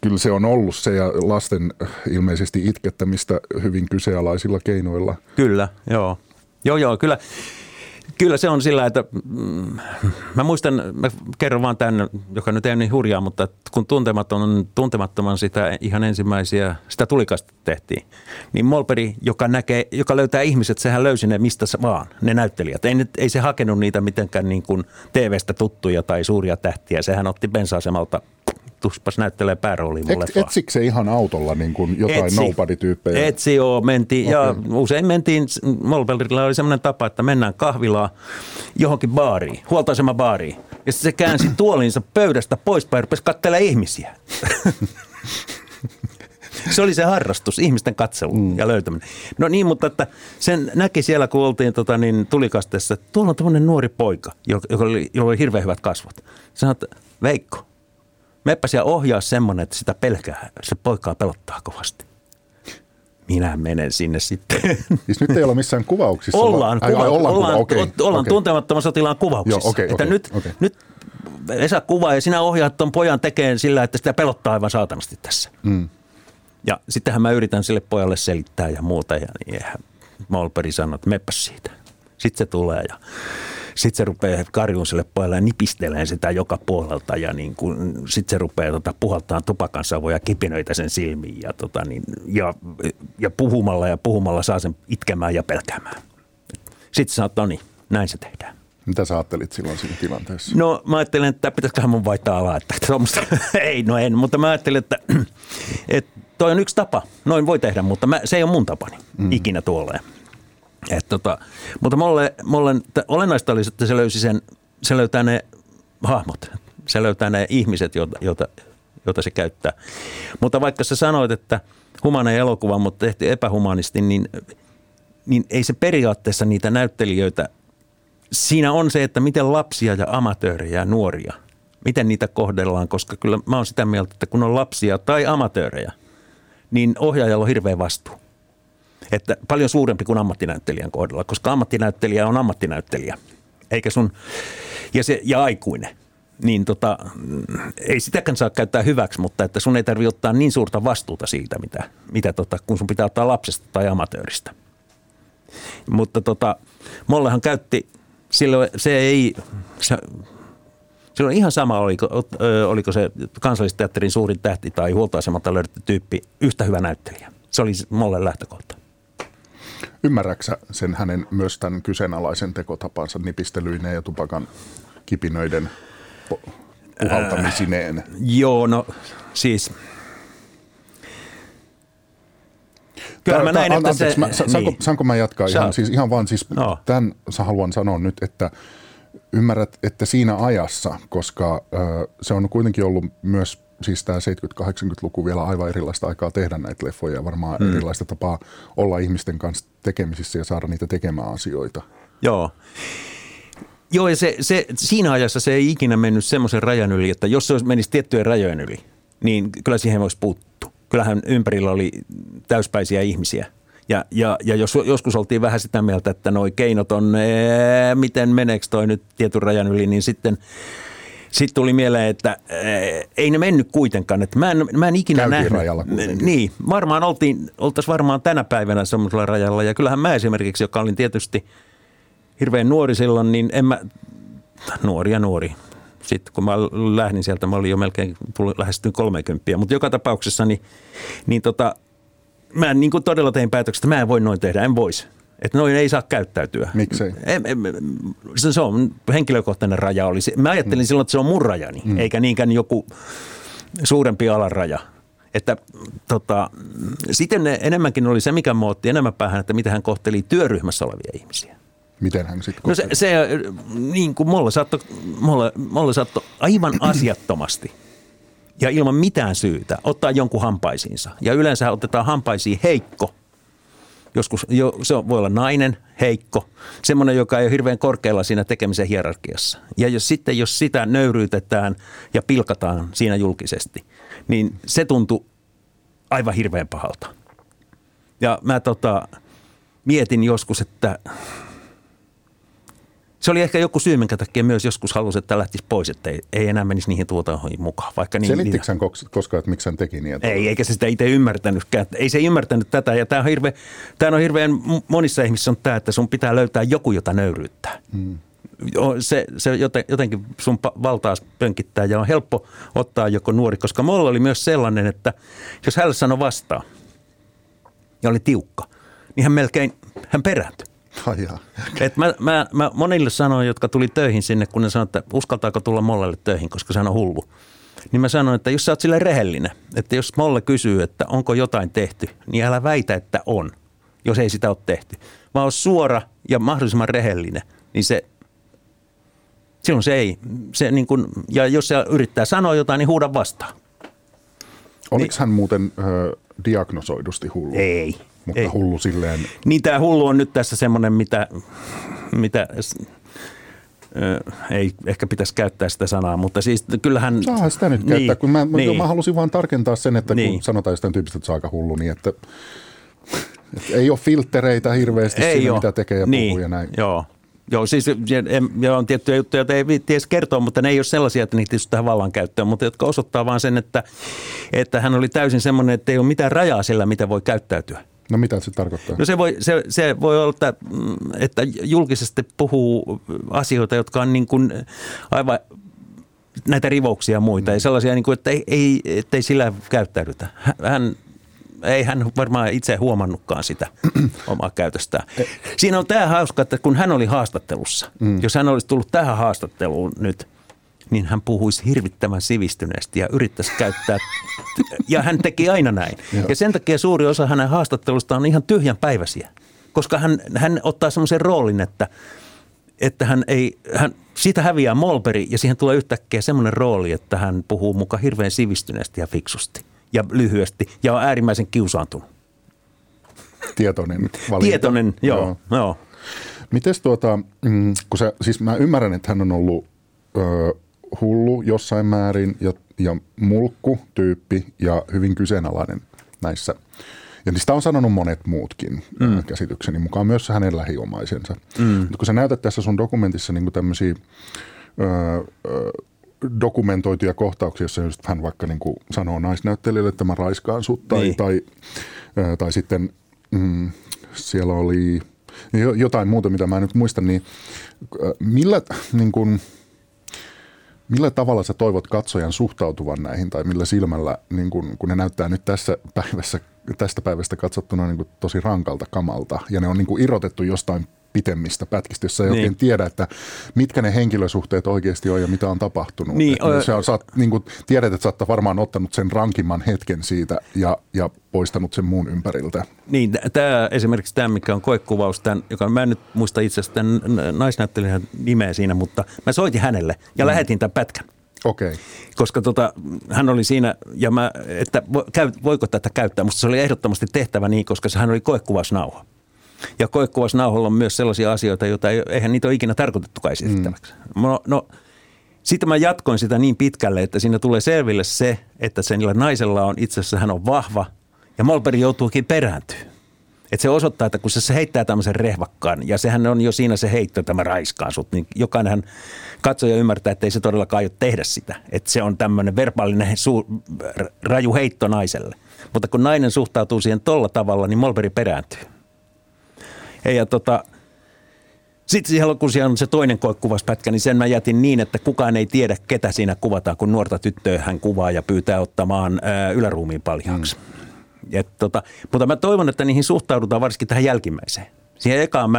Kyllä se on ollut se ja lasten ilmeisesti itkettämistä hyvin kyseenalaisilla keinoilla. Kyllä, joo. Joo, kyllä se on sillä, että mä kerron vaan tämän, joka nyt ei ole niin hurjaa, mutta kun Tuntemattoman sitä ihan ensimmäisiä, sitä tulikasta tehtiin, niin Mollberg, joka löytää ihmiset, sehän löysi ne mistä vaan, ne näyttelijät. Ei se hakenut niitä mitenkään niin kuin TV:stä tuttuja tai suuria tähtiä, sehän otti bensa-asemalta. Tuspas näyttelee päärooliin mulle vaan. Etsikö se ihan autolla niin kuin jotain nobody-tyyppejä? Etsi, mentiin. Okay. Ja usein mentiin, Mollbergilla oli semmoinen tapa, että mennään kahvilaan johonkin baariin, huoltoasemabaariin. Ja se käänsi tuolinsa pöydästä poispäin ja rupesi katselemaan ihmisiä. Se oli se harrastus, ihmisten katselu ja löytäminen. No niin, mutta että sen näki siellä, kun oltiin tulikasteessa, että tuolla on tämmöinen nuori poika, jolla oli hirveän hyvät kasvot. Sanoi, että Veikko, meppä siellä ohjaa semmoinen, että sitä pelkää, se poikaa pelottaa kovasti. minä menen sinne sitten. Siis nyt ei ole missään kuvauksissa. Ollaan Tuntemattoman sotilaan kuvauksissa. Joo, nyt Esa kuvaa ja sinä ohjaat ton pojan tekeen sillä, että sitä pelottaa aivan saatanasti tässä. Mm. Ja sittenhän mä yritän sille pojalle selittää ja muuta ja niin Mollberg sanoo, että meepäs siitä. Sitten se tulee ja sitten se rupeaa karjuun sille pojalle ja nipistelee sitä joka puolelta ja niin sitten se rupeaa puhaltamaan tupakansavuja, kipinöitä sen silmiin ja, ja puhumalla saa sen itkemään ja pelkäämään. Sitten sanoo, että no niin, näin se tehdään. Mitä sä ajattelit silloin siinä tilanteessa? No mä ajattelin, että pitäisiköhän mun vaihtaa alaa, että ei, no en, mutta mä ajattelin, että toi on yksi tapa, noin voi tehdä, mutta se ei ole mun tapani ikinä tuolleen. Mutta olennaista oli, että se löytää ne hahmot, se löytää ne ihmiset, joita se käyttää. Mutta vaikka sä sanoit, että humana elokuva, mutta tehty epähumanisti, niin ei se periaatteessa niitä näyttelijöitä, siinä on se, että miten lapsia ja amatöörejä ja nuoria, miten niitä kohdellaan, koska kyllä mä oon sitä mieltä, että kun on lapsia tai amatöörejä, niin ohjaajalla on hirveä vastuu. Että paljon suurempi kuin ammattinäyttelijän kohdalla, koska ammattinäyttelijä on ammattinäyttelijä, eikä sun, ja aikuinen. Niin ei sitäkään saa käyttää hyväksi, mutta että sun ei tarvitse ottaa niin suurta vastuuta siitä, mitä kun sun pitää ottaa lapsesta tai amatööristä. Mutta Mollehan käytti, silloin silloin ihan sama, oliko se Kansallisteatterin suurin tähti tai huoltoasemalta löydetty tyyppi, yhtä hyvä näyttelijä. Se oli Mollen lähtökohta. Ymmärräksä sen hänen myös tämän kyseenalaisen tekotapansa nipistelyineen ja tupakan kipinöiden puhaltamisineen? Joo, no siis... Saanko mä jatkaa ihan vaan tämän haluan sanoa nyt, että ymmärrät, että siinä ajassa, koska se on kuitenkin ollut myös siis tämä 70-80-luku vielä aivan erilaista aikaa tehdä näitä leffoja ja varmaan erilaista tapaa olla ihmisten kanssa tekemisissä ja saada niitä tekemään asioita. Joo, ja siinä ajassa se ei ikinä mennyt semmoisen rajan yli, että jos se menisi tiettyjen rajojen yli, niin kyllä siihen voisi puuttua. Kyllähän ympärillä oli täyspäisiä ihmisiä. Ja joskus oltiin vähän sitä mieltä, että noi keinot on, miten meneekö toi nyt tietyn rajan yli, niin sitten tuli mieleen, että ei ne mennyt kuitenkaan. Että mä en ikinä nähnyt. Niin, oltaisiin varmaan tänä päivänä semmoisella rajalla. Ja kyllähän mä esimerkiksi, joka olin tietysti hirveän nuori silloin, niin en mä, nuori. Sitten kun mä lähdin sieltä, mä olin jo melkein lähestyin 30, mutta joka tapauksessa mä niin kuin todella tein päätöksen, että mä en voi noin tehdä, en vois. Että noin ei saa käyttäytyä. Miksei? Se on henkilökohtainen raja oli. Mä ajattelin silloin, että se on mun rajani, eikä niinkään joku suurempi alaraja. Että sitten enemmänkin oli se, mikä mä otti enemmän päähän, että miten hän kohteli työryhmässä olevia ihmisiä. Miten hän sitten kohteli? No se niin kuin Molle saattoi aivan asiattomasti ja ilman mitään syytä ottaa jonkun hampaisiinsa. Ja yleensä otetaan hampaisiin heikko. Joskus se voi olla nainen, heikko, semmoinen, joka ei ole hirveän korkealla siinä tekemisen hierarkiassa. Ja jos sitä nöyryytetään ja pilkataan siinä julkisesti, niin se tuntui aivan hirveän pahalta. Ja mä mietin joskus, että... Se oli ehkä joku syy, minkä takia myös joskus halusi, että lähtisi pois, että ei enää menisi niihin tuotantoihin mukaan. Selittikö hän koskaan, että miksi hän teki niin? Ei, eikä se sitä itse ymmärtänytkään. Ei se ymmärtänyt tätä. Ja tämä on hirveän monissa ihmisissä on tämä, että sun pitää löytää joku, jota nöyryyttää. Se jotenkin sun valtaa pönkittää ja on helppo ottaa joku nuori, koska Molle oli myös sellainen, että jos hän sanoi vastaan ja oli tiukka, niin hän melkein perääntyi. Mä monille sanoin, jotka tuli töihin sinne, kun ne sanoivat, että uskaltaako tulla Mollelle töihin, koska se on hullu. Niin mä sanoin, että jos sä oot sille rehellinen, että jos Molle kysyy, että onko jotain tehty, niin älä väitä, että on, jos ei sitä ole tehty. Vaan on suora ja mahdollisimman rehellinen, niin silloin se ei. Se niin kun, ja jos se yrittää sanoa jotain, niin huuda vastaan. Oliko hän muuten diagnosoidusti hullu? Ei. Mutta ei. Hullu silleen... Niin tämä hullu on nyt tässä semmoinen, mitä ei ehkä pitäisi käyttää sitä sanaa, mutta siis kyllähän... Saahan sitä nyt käyttää, kun mä halusin vaan tarkentaa sen, että kun sanotaan jostain tyypistä, että se on aika hullu, niin että Ei ole filttereitä hirveästi siinä, mitä tekee ja niin puhuu ja näin. Joo, siis on tiettyjä juttuja, joita ei ties kertoa, mutta ne ei ole sellaisia, että niitä tietysti tähän vallankäyttöön, mutta jotka osoittaa vaan sen, että hän oli täysin semmoinen, että ei ole mitään rajaa sillä, mitä voi käyttäytyä. No mitä se tarkoittaa? No se voi olla, että julkisesti puhuu asioita, jotka on niin kuin aivan näitä rivouksia ja muita. Ja sellaisia, niin kuin, että ei sillä käyttäydytä. Ei hän varmaan itse huomannutkaan sitä omaa käytöstään. Siinä on tämä hauska, että kun hän oli haastattelussa, jos hän olisi tullut tähän haastatteluun nyt, niin hän puhuisi hirvittävän sivistyneesti ja yrittäisi käyttää, ja hän teki aina näin. Ja sen takia suuri osa hänen haastattelustaan on ihan tyhjänpäiväisiä, koska hän ottaa semmoisen roolin, että siitä häviää Mollberg ja siihen tulee yhtäkkiä semmoinen rooli, että hän puhuu muka hirveän sivistyneesti ja fiksusti ja lyhyesti ja on äärimmäisen kiusaantunut. Tietoinen valinta. Tietoinen, joo. Mites kun siis mä ymmärrän, että hän on ollut hullu jossain määrin ja mulkku tyyppi ja hyvin kyseenalainen näissä. Ja niistä on sanonut monet muutkin käsitykseni mukaan, myös hänen lähiomaisensa. Kun sä näytät tässä sun dokumentissa niin tämmöisiä dokumentoituja kohtauksia, jossa just hän vaikka niin sanoo naisnäyttelijälle, että mä raiskaan sut, tai sitten siellä oli jotain muuta, mitä mä en nyt muista, niin millä tavalla sä toivot katsojan suhtautuvan näihin, tai millä silmällä, niin kun ne näyttää nyt tästä päivästä katsottuna niin kuin tosi rankalta kamalta, ja ne on niin kuin irrotettu jostain pitemmistä pätkistä, jossa ei oikein tiedä, että mitkä ne henkilösuhteet oikeasti on ja mitä on tapahtunut. Tiedät, että sä oot varmaan ottanut sen rankimman hetken siitä ja poistanut sen muun ympäriltä. Niin, esimerkiksi tämä, mikä on koekuvaus, mä en nyt muista itse asiassa tämän naisnäyttelijän nimeä siinä, mutta mä soitin hänelle ja lähetin tämän pätkän. Okei. Koska hän oli siinä, ja että voiko tätä käyttää, mutta se oli ehdottomasti tehtävä niin, koska hän oli koekuvausnauha. Ja koekuvausnauhalla on myös sellaisia asioita, joita eihän niitä ole ikinä tarkoitettukaan esitettäväksi. No, sitten mä jatkoin sitä niin pitkälle, että siinä tulee selville se, että sillä naisella on itse asiassa, hän on vahva, ja Mollberg joutuukin perääntyä. Että se osoittaa, että kun se heittää tämmöisen rehvakkaan, ja sehän on jo siinä se heitto, tämä raiskaan sut, niin jokainenhan katsoo ja ymmärtää, että ei se todellakaan aio tehdä sitä. Että se on tämmöinen verbaalinen raju heitto naiselle. Mutta kun nainen suhtautuu siihen tolla tavalla, niin Mollberg perääntyy. Ja sitten silloin, kun siellä on se toinen koekuvaspätkä, niin sen mä jätin niin, että kukaan ei tiedä, ketä siinä kuvataan, kun nuorta tyttöä hän kuvaa ja pyytää ottamaan yläruumiin paljaksi. Mutta mä toivon, että niihin suhtaudutaan varsinkin tähän jälkimmäiseen. Siihen ekaan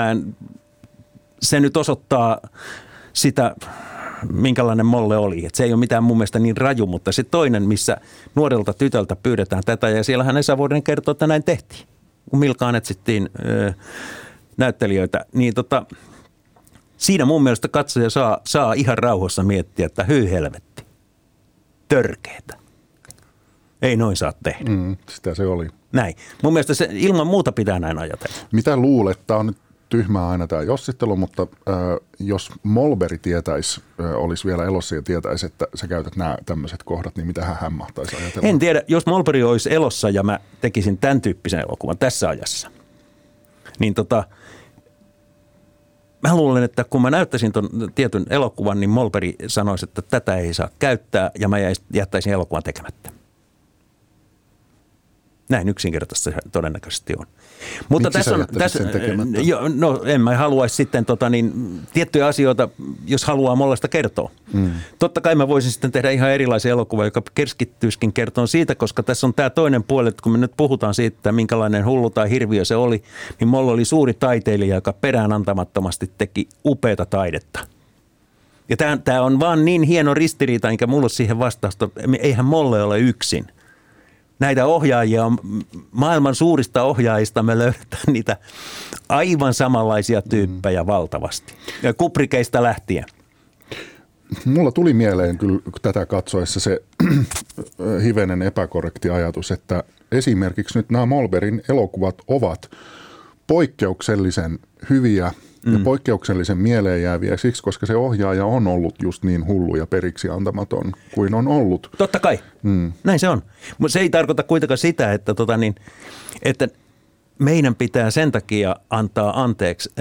se nyt osoittaa sitä, minkälainen Molle oli. Et se ei ole mitään mun mielestä niin raju, mutta se toinen, missä nuorelta tytöltä pyydetään tätä, ja siellähän Esa Vuorinen kertoo, että näin tehtiin. Kun Milkaan etsittiin näyttelijöitä, niin siinä mun mielestä katsoja saa ihan rauhassa miettiä, että hyy helvetti, törkeetä. Ei noin saa tehdä. Sitä se oli. Näin. Mun mielestä se ilman muuta pitää näin ajatella. Mitä luulet, tämä on nyt tyhmää aina tämä jossittelu, mutta jos Mollberg tietäisi, olisi vielä elossa ja tietäisi, että sä käytät nämä tämmöiset kohdat, niin mitähän hän mahtaisi ajatella? En tiedä. Jos Mollberg olisi elossa ja mä tekisin tämän tyyppisen elokuvan tässä ajassa, niin mä luulen, että kun mä näyttäisin ton tietyn elokuvan, niin Mollberg sanoisi, että tätä ei saa käyttää ja mä jättäisin elokuvan tekemättä. Näin yksinkertaisesti todennäköisesti on. Mutta miksi tässä sen tekemättä? No en mä haluaisi sitten tiettyjä asioita, jos haluaa Mollesta kertoa. Totta kai mä voisin sitten tehdä ihan erilaisia elokuvia, joka keskittyisikin kertoon siitä, koska tässä on tämä toinen puoli, että kun me nyt puhutaan siitä, minkälainen hullu tai hirviö se oli, niin Moll oli suuri taiteilija, joka peräänantamattomasti teki upeata taidetta. Ja tämä on vaan niin hieno ristiriita, enkä mulla siihen vastausta, eihän Molle ole yksin. Näitä ohjaajia on maailman suurista ohjaajista, me löydetään niitä aivan samanlaisia tyyppejä valtavasti. Ja Kubrickeista lähtien. Mulla tuli mieleen kyllä tätä katsoessa se hivenen epäkorrekti ajatus, että esimerkiksi nyt nämä Mollbergin elokuvat ovat poikkeuksellisen hyviä ja poikkeuksellisen mieleen jääviä siksi, koska se ohjaaja on ollut just niin hullu ja periksi antamaton kuin on ollut. Totta kai, näin se on. Mutta se ei tarkoita kuitenkaan sitä, että meidän pitää sen takia antaa anteeksi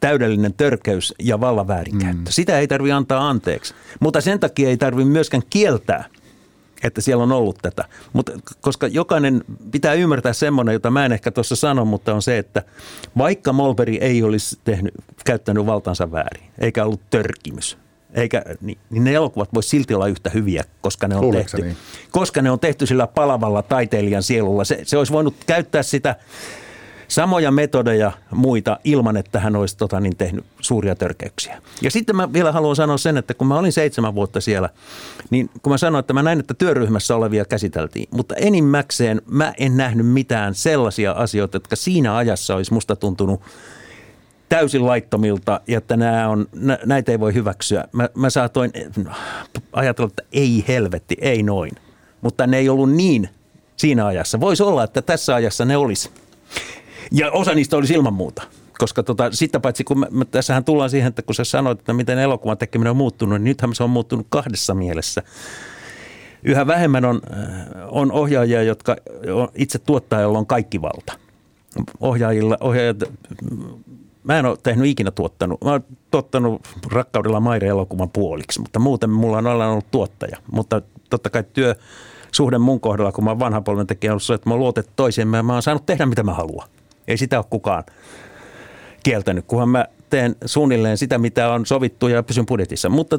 täydellinen törkeys ja vallan väärinkäyttö. Sitä ei tarvitse antaa anteeksi, mutta sen takia ei tarvitse myöskään kieltää, että siellä on ollut tätä. Mutta koska jokainen pitää ymmärtää semmoinen, jota mä en ehkä tuossa sano, mutta on se, että vaikka Mollberg ei olisi käyttänyt valtansa väärin, eikä ollut törkimys, eikä, niin ne elokuvat voi silti olla yhtä hyviä, koska ne on tehty. Niin? Koska ne on tehty sillä palavalla taiteilijan sielulla. Se olisi voinut käyttää sitä samoja metodeja muita ilman, että hän olisi tehnyt suuria törkeyksiä. Ja sitten mä vielä haluan sanoa sen, että kun mä olin 7 vuotta siellä, niin kun mä sanoin, että mä näin, että työryhmässä olevia käsiteltiin, mutta enimmäkseen mä en nähnyt mitään sellaisia asioita, jotka siinä ajassa olisi musta tuntunut täysin laittomilta, ja että näitä ei voi hyväksyä. Mä saatoin ajatella, että ei helvetti, ei noin. Mutta ne ei ollut niin siinä ajassa. Voisi olla, että tässä ajassa ne olisi. Ja osa niistä olisi ilman muuta, koska sitä paitsi, kun tässähän tullaan siihen, että kun sä sanoit, että miten elokuvan tekeminen on muuttunut, niin nythän se on muuttunut kahdessa mielessä. Yhä vähemmän on ohjaajia, jotka itse tuottaa, jolla on kaikki valta. Mä en ole tehnyt ikinä tuottanut. Mä oon tuottanut Rakkaudella Maire-elokuvan puoliksi, mutta muuten mulla on ollut tuottaja. Mutta totta kai työsuhde mun kohdalla, kun mä oon vanhan polven tekijä, on se, että mä oon luotettu toiseen. Mä oon saanut tehdä, mitä mä haluan. Ei sitä ole kukaan kieltänyt, kunhan mä teen suunnilleen sitä, mitä on sovittu ja pysyn budjetissa. Mutta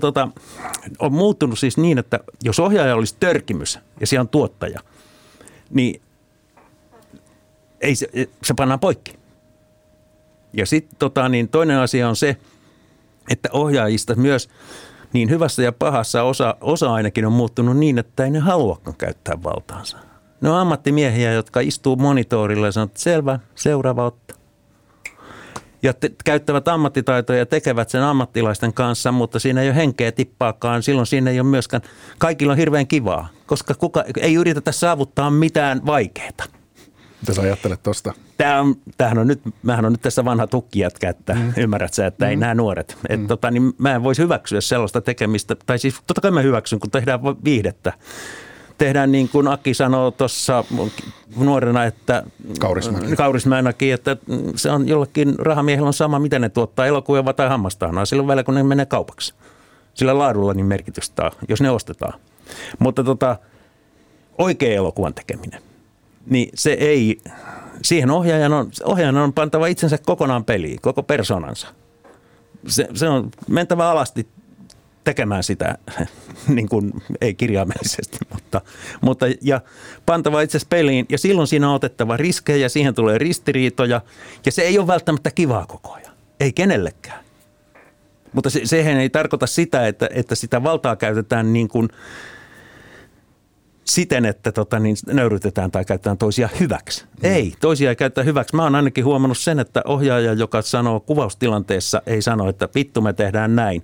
on muuttunut siis niin, että jos ohjaaja olisi törkimys ja siellä on tuottaja, niin ei se pannaan poikki. Ja sitten toinen asia on se, että ohjaajista myös niin hyvässä ja pahassa osa ainakin on muuttunut niin, että ei ne haluakaan käyttää valtaansa. Ne on ammattimiehiä, jotka istuu monitorilla ja sanoo, että selvä, seuraava ottaa. Ja käyttävät ammattitaitoja ja tekevät sen ammattilaisten kanssa, mutta siinä ei ole henkeä tippaakaan. Silloin siinä ei ole myöskään, kaikilla on hirveän kivaa, koska ei yritetä saavuttaa mitään vaikeaa. Mitä sä ajattelet tuosta? Mähän on nyt tässä vanha tukkijätkä, että ymmärrät sä, että ei nämä nuoret. Että niin mä en voisi hyväksyä sellaista tekemistä, tai siis totta kai mä hyväksyn, kun tehdään viihdettä. Tehdään niin kuin Aki sanoo tuossa nuorena, että Kaurismäenäkin, että se on jollakin rahamiehellä on sama, mitä ne tuottaa elokuvia tai hammastahnaa silloin välillä, kun ne menee kaupaksi. Sillä laadulla niin merkitystä on, jos ne ostetaan. Mutta oikea elokuvan tekeminen. Niin se ei, siihen ohjaajan on pantava itsensä kokonaan peliin, koko persoonansa. Se on mentävä alasti tekemään sitä, niin kuin, ei kirjaimellisesti, mutta ja pantava itsensä peliin. Ja silloin siinä on otettava riskejä, siihen tulee ristiriitoja. Ja se ei ole välttämättä kivaa koko ajan, ei kenellekään. Mutta sehän ei tarkoita sitä, että sitä valtaa käytetään niin kuin siten, että nöyrytetään tai käytetään toisia hyväksi. Ei, toisia ei käytetä hyväksi. Mä oon ainakin huomannut sen, että ohjaaja, joka sanoo kuvaustilanteessa, ei sano, että vittu me tehdään näin.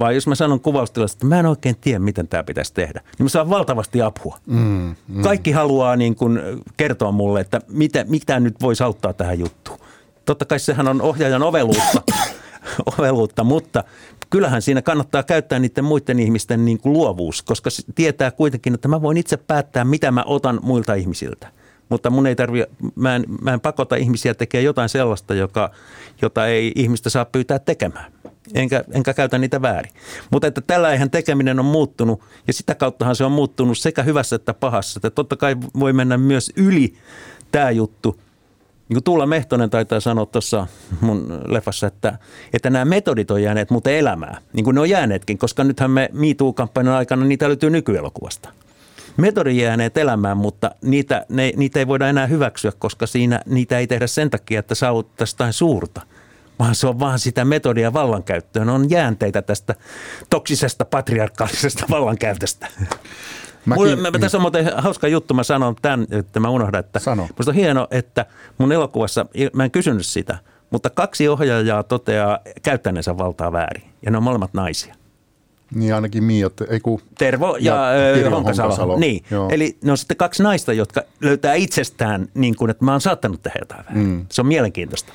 Vaan jos mä sanon kuvaustilanteessa, että mä en oikein tiedä, miten tämä pitäisi tehdä, niin mä saan valtavasti apua. Kaikki haluaa niin kun kertoa mulle, että mitä nyt voisi auttaa tähän juttuun. Totta kai sehän on ohjaajan oveluutta, mutta kyllähän siinä kannattaa käyttää niiden muiden ihmisten niin kuin luovuus, koska tietää kuitenkin, että mä voin itse päättää, mitä mä otan muilta ihmisiltä. Mutta mä en pakota ihmisiä tekemään jotain sellaista, jota ei ihmistä saa pyytää tekemään. Enkä käytä niitä väärin. Mutta että tälläinhän tekeminen on muuttunut, ja sitä kauttahan se on muuttunut sekä hyvässä että pahassa. Että totta kai voi mennä myös yli tämä juttu. Niin kuin Tuula Mehtonen taitaa sanoa tuossa mun leffassa, että nämä metodit on jääneet muuten elämään, niin kuin ne on jääneetkin, koska nythän me MeToo-kampanjan aikana niitä löytyy nykyelokuvasta. Metodit jääneet elämään, mutta niitä ei voida enää hyväksyä, koska siinä niitä ei tehdä sen takia, että saavuttaisiin jotain suurta, vaan se on vaan sitä metodia vallankäyttöön. On jäänteitä tästä toksisesta patriarkaalisesta vallankäytöstä. Tässä on muuten hauska juttu, mä sanon tämän, että mä unohdan, että musta on hieno, että mun elokuvassa, mä en kysynyt sitä, mutta 2 ohjaajaa toteaa käyttäneensä valtaa väärin, ja ne on molemmat naisia. Niin ainakin Tervo ja Pirjo Honkasalo. Niin, joo. Eli ne on sitten 2 naista, jotka löytää itsestään niin kuin, että mä oon saattanut tehdä jotain väärin. Se on mielenkiintoista.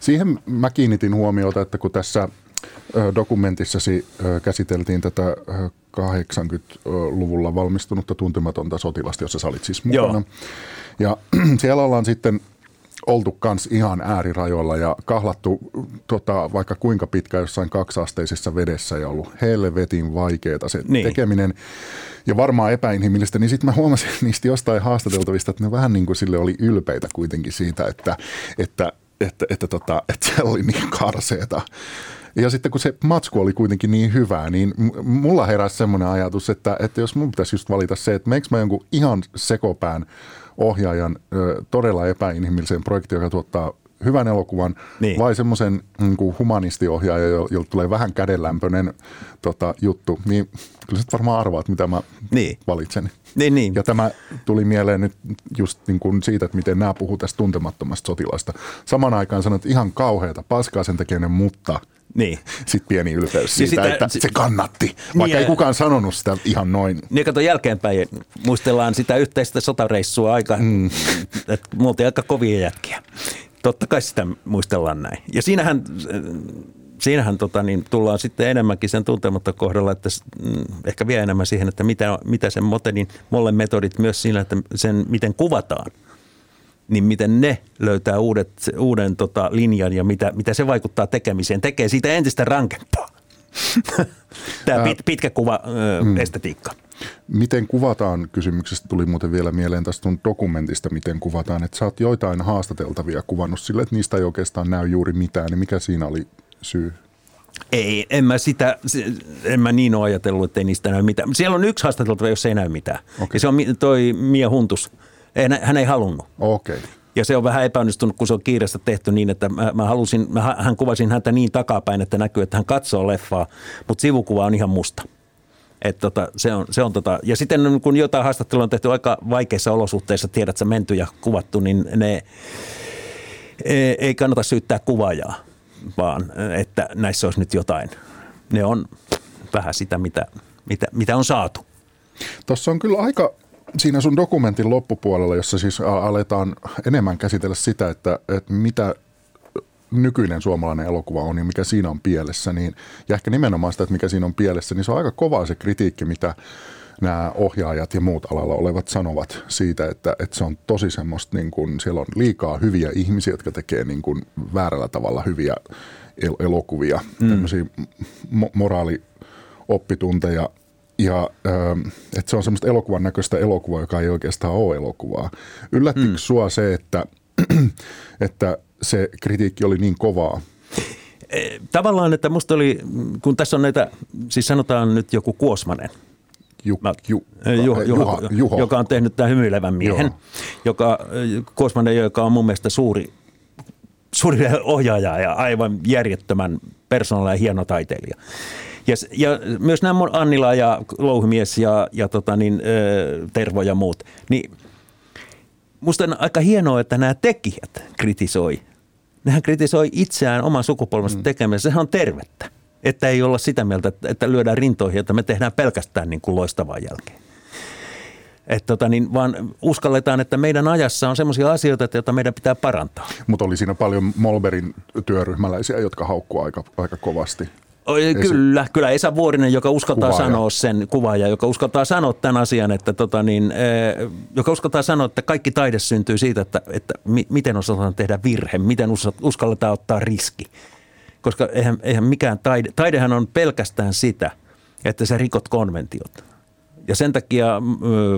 Siihen mä kiinnitin huomiota, että kun tässä dokumentissasi käsiteltiin tätä 80-luvulla valmistunutta Tuntematonta sotilasta, jossa sä olit siis mukana. Joo. Ja siellä ollaan sitten oltu kans ihan äärirajoilla ja kahlattu vaikka kuinka pitkä jossain 2-asteisessa vedessä ja ollut helvetin vaikeeta se tekeminen ja varmaan epäinhimillistä, niin sitten mä huomasin niistä jostain haastateltavista, että ne vähän niin kuin sille oli ylpeitä kuitenkin siitä, että se oli niin karseeta. Ja sitten kun se matsku oli kuitenkin niin hyvää, niin mulla heräsi semmoinen ajatus, että jos mun pitäisi just valita se, että meneekö mä jonkun ihan sekopään ohjaajan todella epäinhimilliseen projektiin, joka tuottaa hyvän elokuvan, vai semmoisen niin humanistiohjaaja, jolle tulee vähän kädenlämpöinen juttu, niin kyllä sä varmaan arvaat, mitä mä valitsen. Niin. Ja tämä tuli mieleen nyt just niin kuin siitä, että miten nämä puhuu tästä Tuntemattomasta sotilasta. Samaan aikaan sanot ihan kauheata paskaa sen tekijänen, mutta sitten pieni ylpeys siitä, että se kannatti, vaikka ei kukaan sanonut sitä ihan noin. Niin kato jälkeenpäin, muistellaan sitä yhteistä sotareissua aika, että me oltiin aika kovia jätkiä. Totta kai sitä muistellaan näin. Ja siinähän tullaan sitten enemmänkin sen Tuntematon kohdalla, että ehkä vielä enemmän siihen, että mitä sen Mollen metodit myös siinä, että sen miten kuvataan, niin miten ne löytää uuden linjan ja mitä se vaikuttaa tekemiseen. Tekee siitä entistä rankempaa. Tämä pitkä kuva estetiikka. Miten kuvataan kysymyksestä tuli muuten vielä mieleen tästä sun dokumentista, miten kuvataan, että sä oot joitain haastateltavia kuvannut sille, että niistä ei oikeastaan näy juuri mitään, niin mikä siinä oli syy? Ei, en mä niin ole ajatellut, että ei niistä näy mitään. Siellä on yksi haastateltava, jos ei näy mitään. Okay. Ja se on toi Mia Huntus. Hän ei halunnut. Okay. Ja se on vähän epäonnistunut, kun se on kiireestä tehty niin, että mä kuvasin häntä niin takapäin, että näkyy, että hän katsoo leffaa, mutta sivukuva on ihan musta. Ja sitten kun jotain haastattelua on tehty aika vaikeissa olosuhteissa, tiedät sä, menty ja kuvattu, niin ne ei kannata syyttää kuvaajaa, vaan että näissä olisi nyt jotain. Ne on vähän sitä, mitä on saatu. Tuossa on kyllä aika... Siinä sun dokumentin loppupuolella, jossa siis aletaan enemmän käsitellä sitä, että mitä nykyinen suomalainen elokuva on ja mikä siinä on pielessä, niin, ja ehkä nimenomaan sitä, että mikä siinä on pielessä, niin se on aika kovaa se kritiikki, mitä nämä ohjaajat ja muut alalla olevat sanovat siitä, että se on tosi semmoista, niin kuin, siellä on liikaa hyviä ihmisiä, jotka tekee niin kuin väärällä tavalla hyviä elokuvia, tämmöisiä moraalioppitunteja. Ja että se on semmoista elokuvan näköistä elokuvaa, joka ei oikeastaan ole elokuvaa. Yllättikö sua se, että se kritiikki oli niin kovaa? Tavallaan, että musta oli, kun tässä on näitä, siis sanotaan nyt joku Kuosmanen. Juho. Joka on tehnyt tämän Hymyilevän miehen. Kuosmanen, joka on mun mielestä suuri ohjaaja ja aivan järjettömän persoonalla ja hieno taiteilija. Ja myös nämä Annila ja Louhimies ja Tervo ja muut. Niin musta on aika hienoa, että nämä tekijät kritisoi. Nehän kritisoi itseään oman sukupolvensa tekemisessä. Sehän on tervettä, että ei olla sitä mieltä, että lyödään rintoihin, että me tehdään pelkästään niin kuin loistavaa jälkeen. Vaan uskalletaan, että meidän ajassa on semmoisia asioita, joita meidän pitää parantaa. Mutta oli siinä paljon Mollbergin työryhmäläisiä, jotka haukkuu aika kovasti. Kyllä Esa Vuorinen, joka uskaltaa sanoa sen kuvaaja, joka uskaltaa sanoa tämän asian, että joka uskaltaa sanoa, että kaikki taide syntyy siitä, että miten osataan tehdä virhe, miten uskalletaan ottaa riski. Koska eihän mikään taidehan on pelkästään sitä, että sä rikot konventiot. Ja sen takia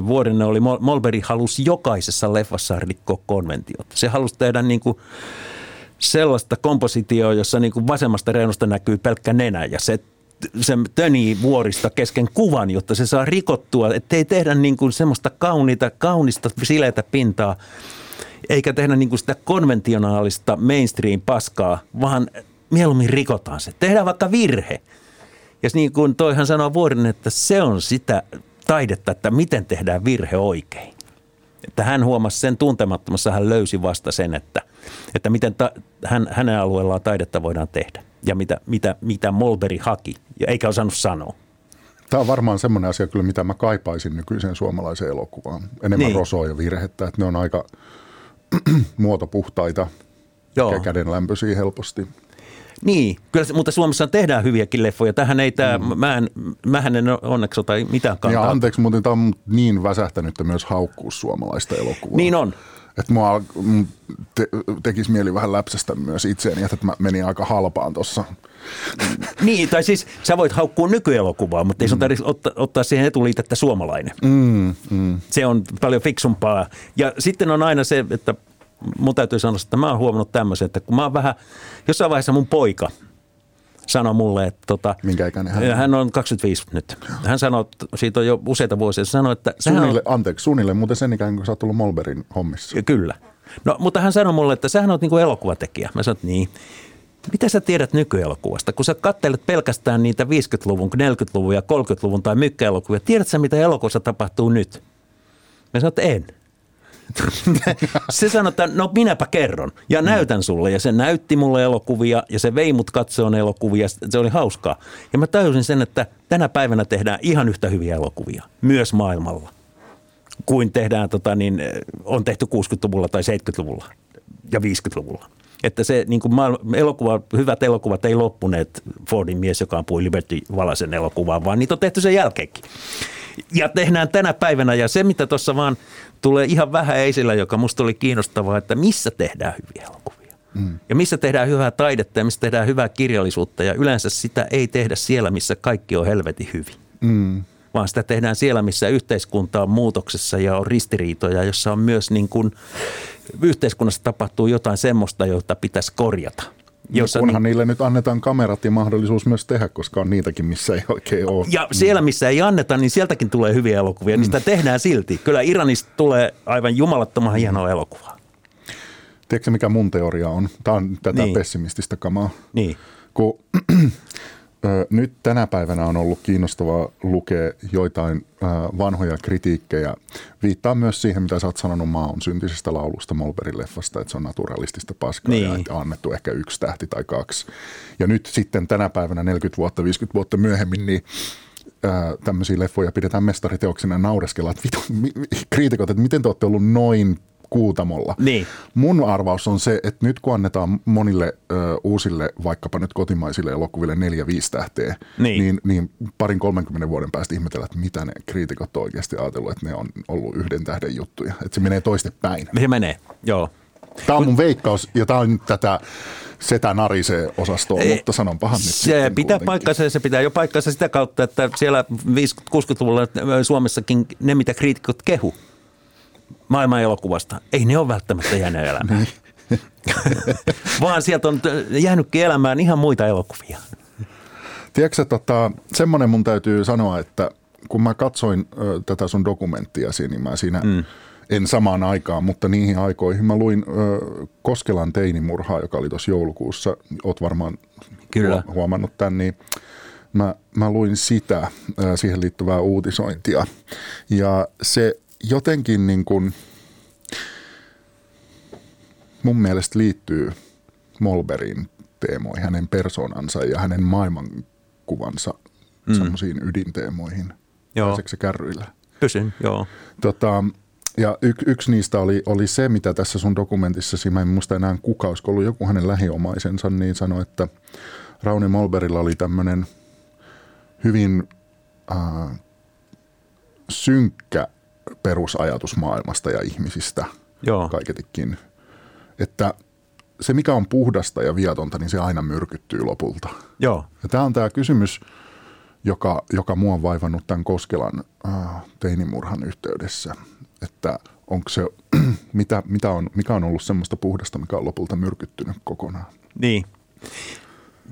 Vuorinen Mollberg halusi jokaisessa leffassa rikkoa konventiot. Se halusi tehdä sellaista kompositioa, jossa vasemmasta reunusta näkyy pelkkä nenä ja se tönii vuorista kesken kuvan, jotta se saa rikottua, ettei tehdä semmoista kaunista sileätä pintaa, eikä tehdä sitä konventionaalista mainstream-paskaa, vaan mieluummin rikotaan se. Tehdään vaikka virhe. Ja niin kuin toihan sanoo Vuorinen, että se on sitä taidetta, että miten tehdään virhe oikein. Että hän huomasi sen Tuntemattomassa, hän löysi vasta sen, että miten hänen alueellaan taidetta voidaan tehdä ja mitä Mollberg haki, eikä osannut sanoa. Tämä on varmaan semmoinen asia kyllä, mitä mä kaipaisin nykyiseen suomalaiseen elokuvaan. Enemmän rosoa ja virhettä, että ne on aika muotopuhtaita, kädenlämpöisiä helposti. Niin, kyllä, mutta Suomessa tehdään hyviäkin leffoja. Tähän ei tämä, mähän en onneksi ota mitään kantaa. Ja anteeksi, mutta tämä on niin väsähtänyt myös haukkuus suomalaista elokuvaa. Niin on. Että mua tekisi mieli vähän läpsästä myös itseäni, että mä menin aika halpaan tuossa. Niin, tai siis sä voit haukkua nykyelokuvaa, mutta ei sun tarvitse ottaa siihen etuliitettä suomalainen. Se on paljon fiksumpaa. Ja sitten on aina se, että mun täytyy sanoa, että mä oon huomannut tämmöisen, että kun mä oon vähän, jossain vaiheessa mun poika sanoi mulle, että minkä ikäinen hän on? Hän on 25 nyt. Hän sanoi, siitä on jo useita vuosia, sanoi, että... Suunnille, muuten sen ikään kuin sä oot tullut Mollbergin hommissa. Kyllä. No, mutta hän sanoi mulle, että sähän oot niin kuin elokuvatekijä. Mä sanoin, niin. Mitä sä tiedät nykyelokuvasta? Kun sä katselet pelkästään niitä 50-luvun, 40-luvun ja 30-luvun tai mykkäelokuvia, tiedät sä mitä elokuvassa tapahtuu nyt? Mä sanoin, että en. Se sanoi, että no minäpä kerron ja näytän sulle, ja se näytti mulle elokuvia ja se vei mut katsoon elokuvia, se oli hauskaa. Ja mä tajusin sen, että tänä päivänä tehdään ihan yhtä hyviä elokuvia myös maailmalla kuin tehdään, on tehty 60-luvulla tai 70-luvulla ja 50-luvulla. Että se niin kuin hyvät elokuvat ei loppuneet Fordin mies, joka ampui Liberty-valaisen elokuvaan, vaan niitä on tehty sen jälkeenkin. Ja tehdään tänä päivänä, ja se mitä tuossa vaan tulee ihan vähän esillä, joka musta oli kiinnostavaa, että missä tehdään hyviä elokuvia. Ja missä tehdään hyvää taidetta ja missä tehdään hyvää kirjallisuutta, ja yleensä sitä ei tehdä siellä, missä kaikki on helvetin hyvin. Vaan sitä tehdään siellä, missä yhteiskunta on muutoksessa ja on ristiriitoja, jossa on myös niin kuin yhteiskunnassa tapahtuu jotain semmoista, jota pitäisi korjata. Kunhan niille nyt annetaan kamerat ja mahdollisuus myös tehdä, koska on niitäkin, missä ei oikein ole. Ja siellä, missä ei anneta, niin sieltäkin tulee hyviä elokuvia, niin sitä tehdään silti. Kyllä Iranista tulee aivan jumalattoman hienoa elokuvaa. Tiedätkö mikä mun teoria on? Tämä on tätä pessimististä kamaa. Niin. Kun nyt tänä päivänä on ollut kiinnostavaa lukea joitain vanhoja kritiikkejä. Viittaa myös siihen, mitä sä oot sanonut Maa on syntisestä laulusta Mollbergin leffasta, että se on naturalistista paskaa ja että on annettu ehkä 1 tähti tai 2. Ja nyt sitten tänä päivänä 40 vuotta, 50 vuotta myöhemmin, niin tämmöisiä leffoja pidetään mestariteoksina ja naureskellaan, että kriitikot, että miten te olette ollut noin kuutamolla. Niin. Mun arvaus on se, että nyt kun annetaan monille uusille, vaikkapa nyt kotimaisille elokuville 4-5 tähteä, niin 20-30 vuoden päästä ihmetellään, että mitä ne kriitikot on oikeasti ajatellut, että ne on ollut 1 tähden juttuja. Että se menee toistepäin. Se menee, joo. Tämä on mun veikkaus, ja tämä on nyt tätä setä narisee -osastoa, mutta sanon pahan nyt. Se pitää paikkansa, ja se pitää jo paikkansa sitä kautta, että siellä 50-60-luvulla Suomessakin ne, mitä kriitikot kehu maailman elokuvasta, ei ne ole välttämättä jäänyt elämään, vaan sieltä on jäänytkin elämään ihan muita elokuvia. Tiedätkö, semmoinen mun täytyy sanoa, että kun mä katsoin tätä sun dokumenttiasi, niin mä siinä en samaan aikaan, mutta niihin aikoihin mä luin Koskelan teinimurhaa, joka oli tuossa joulukuussa, oot varmaan huomannut tämän, niin mä luin sitä, siihen liittyvää uutisointia, ja se jotenkin niin kuin mun mielestä liittyy Mollbergin teemoihin, hänen persoonansa ja hänen maailmankuvansa semmoisiin ydinteemoihin. Pääseksä kärryillä? Pysyn, joo. Ja yksi niistä oli se, mitä tässä sun dokumentissasi, mä en muista enää kuka, olisiko ollut joku hänen lähiomaisensa, niin sanoi, että Rauni Mollbergilla oli tämmöinen hyvin synkkä perusajatus maailmasta ja ihmisistä kaiketikin. Että se, mikä on puhdasta ja viatonta, niin se aina myrkyttyy lopulta. Joo. Ja tämä on tämä kysymys, joka mua on vaivannut tämän Koskelan teinimurhan yhteydessä. Että onko se, mikä on ollut semmoista puhdasta, mikä on lopulta myrkyttynyt kokonaan. Niin.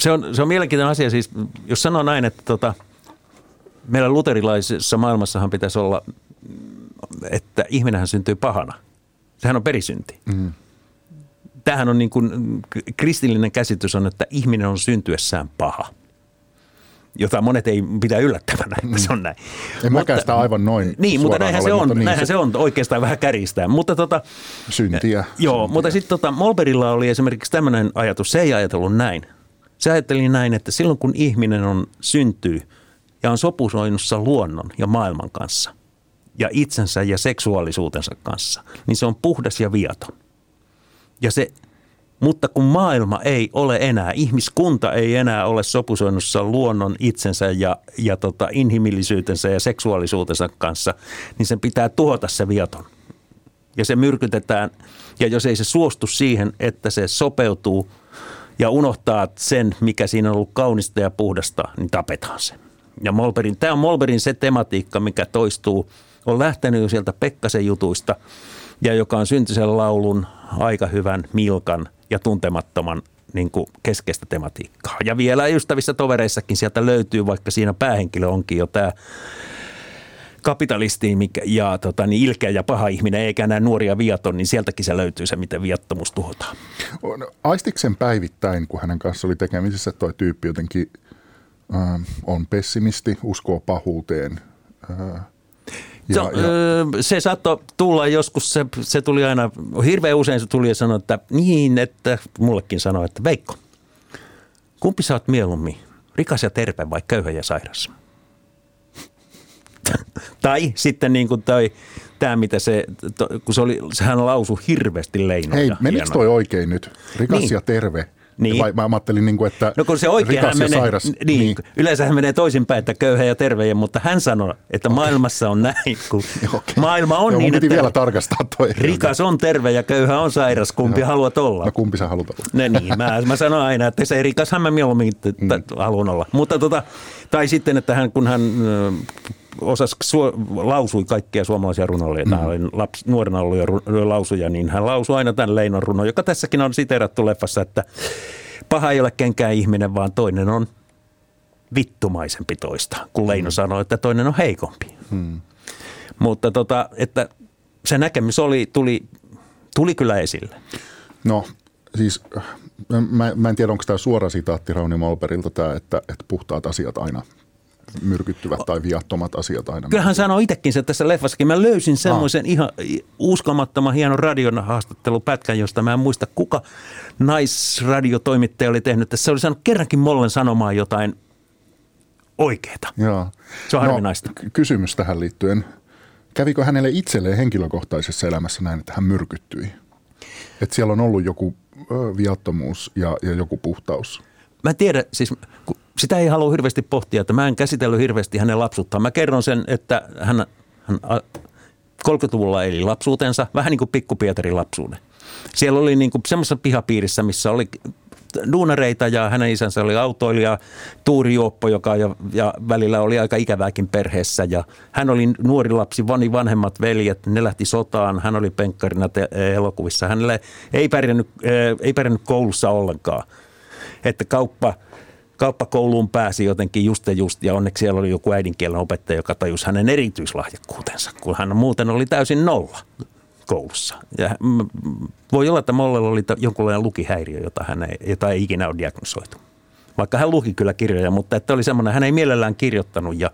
Se on mielenkiintoinen asia. Siis, jos sanoo näin, että meillä luterilaisessa maailmassahan pitäisi olla, että ihminenhän syntyy pahana. Sehän on perisynti. Tämähän on niin kuin, kristillinen käsitys on, että ihminen on syntyessään paha, jota monet ei pitää yllättävänä, että se on näin. En mäkään sitä aivan noin. Niin, mutta näinhän se on. Mutta näinhän se on oikeastaan vähän kärjistää. Mutta syntiä. Joo, syntiä. Mutta sitten Mollbergilla oli esimerkiksi tämmöinen ajatus. Se ei ajatellut näin. Se ajatteli näin, että silloin kun ihminen syntyy ja on sopusoinnussa luonnon ja maailman kanssa ja itsensä ja seksuaalisuutensa kanssa, niin se on puhdas ja viaton. Ja se Mutta kun maailma ei ole enää, ihmiskunta ei enää ole sopusoinnussa luonnon itsensä ja inhimillisyytensä ja seksuaalisuutensa kanssa, niin sen pitää tuhota se viaton. Ja se myrkytetään, ja jos ei se suostu siihen, että se sopeutuu ja unohtaa sen, mikä siinä on ollut kaunista ja puhdasta, niin tapetaan se. Ja tämä on Mollbergin se tematiikka, mikä toistuu, on lähtenyt jo sieltä Pekkasen jutuista, ja joka on Syntisen laulun, aika hyvän Milkan ja Tuntemattoman niin kuin keskeistä tematiikkaa. Ja vielä ystävissä tovereissakin sieltä löytyy, vaikka siinä päähenkilö onkin jo tämä kapitalisti ja niin ilkeä ja paha ihminen, eikä enää nuoria viaton, niin sieltäkin se löytyy se, miten viattomuus tuhotaan. Aistiksen päivittäin, kun hänen kanssa oli tekemisissä, toi tyyppi jotenkin on pessimisti, uskoo pahuuteen. Se saattoi tulla joskus, se tuli aina, hirveän usein se tuli ja sanoi, että niin, että mullekin sanoi, että Veikko, kumpi sä oot mieluummin, rikas ja terve vai köyhä ja sairas? Tai sitten niin kuin tämä, mitä se, kun se oli, sehän lausui hirveästi leinoja. Hei, menikö toi oikein nyt? Rikas niin. Ja terve. Niin. Vai mä ajattelin, niin kuin, että no kun se rikas ja sairas. Niin. Yleensähän menee toisinpäin, että köyhä ja terve, mutta hän sanoi, että maailmassa on näin. Kun maailma on niin, että vielä tarkastaa toi rikas on terve ja köyhä on sairas. Kumpi haluat olla? No kumpi sä haluat olla? No niin, mä sanon aina, että se rikashan mä mieluummin haluan olla. Mutta tai sitten, että hän, kun hän osasi, lausui kaikkia suomalaisia runoilijoita, hän oli nuorena ollut jo lausuja, niin hän lausui aina tämän Leinon runon, joka tässäkin on siteerattu leffassa, että paha ei ole kenkään ihminen, vaan toinen on vittumaisempi toista, kun Leino sanoi, että toinen on heikompi. Mutta että se näkemys tuli kyllä esille. No siis mä en tiedä, onko tämä suora sitaatti Rauni Mollbergilta tämä, että puhtaat asiat aina myrkyttyvät tai viattomat asiat aina. Kyllähän hän sanoi itsekin se tässä leffassakin. Mä löysin semmoisen ihan uskomattoman hienon radion haastattelupätkän, josta mä en muista, kuka naisradiotoimittaja oli tehnyt. Se oli saanut kerrankin Mollen sanomaan jotain oikeeta. Joo. Se on harvinaista. Kysymys tähän liittyen. Kävikö hänelle itselleen henkilökohtaisessa elämässä näin, että hän myrkyttyi? Että siellä on ollut joku viattomuus ja joku puhtaus. Mä en tiedä, siis sitä ei halua hirveästi pohtia, että mä en käsitellyt hirveästi hänen lapsuuttaan. Mä kerron sen, että hän 30-luvulla eli lapsuutensa, vähän niin kuin Pikku Pietarin lapsuuden. Siellä oli niin kuin semmoisessa pihapiirissä, missä oli duunareita ja hänen isänsä oli autoilija, tuurijuoppo, joka ja välillä oli aika ikävääkin perheessä. Ja hän oli nuori lapsi, vanhemmat veljet, ne lähti sotaan, hän oli penkkarina elokuvissa. Hänelle ei pärjännyt koulussa ollenkaan. Että kauppakouluun pääsi jotenkin just, ja onneksi siellä oli joku äidinkielen opettaja, joka tajusi hänen erityislahjakkuutensa, kun hän muuten oli täysin nolla koulussa. Ja voi olla, että Mollella oli jonkunlainen lukihäiriö, jota ei ikinä ole diagnosoitu. Vaikka hän luki kyllä kirjoja, mutta että oli semmoinen, hän ei mielellään kirjoittanut, ja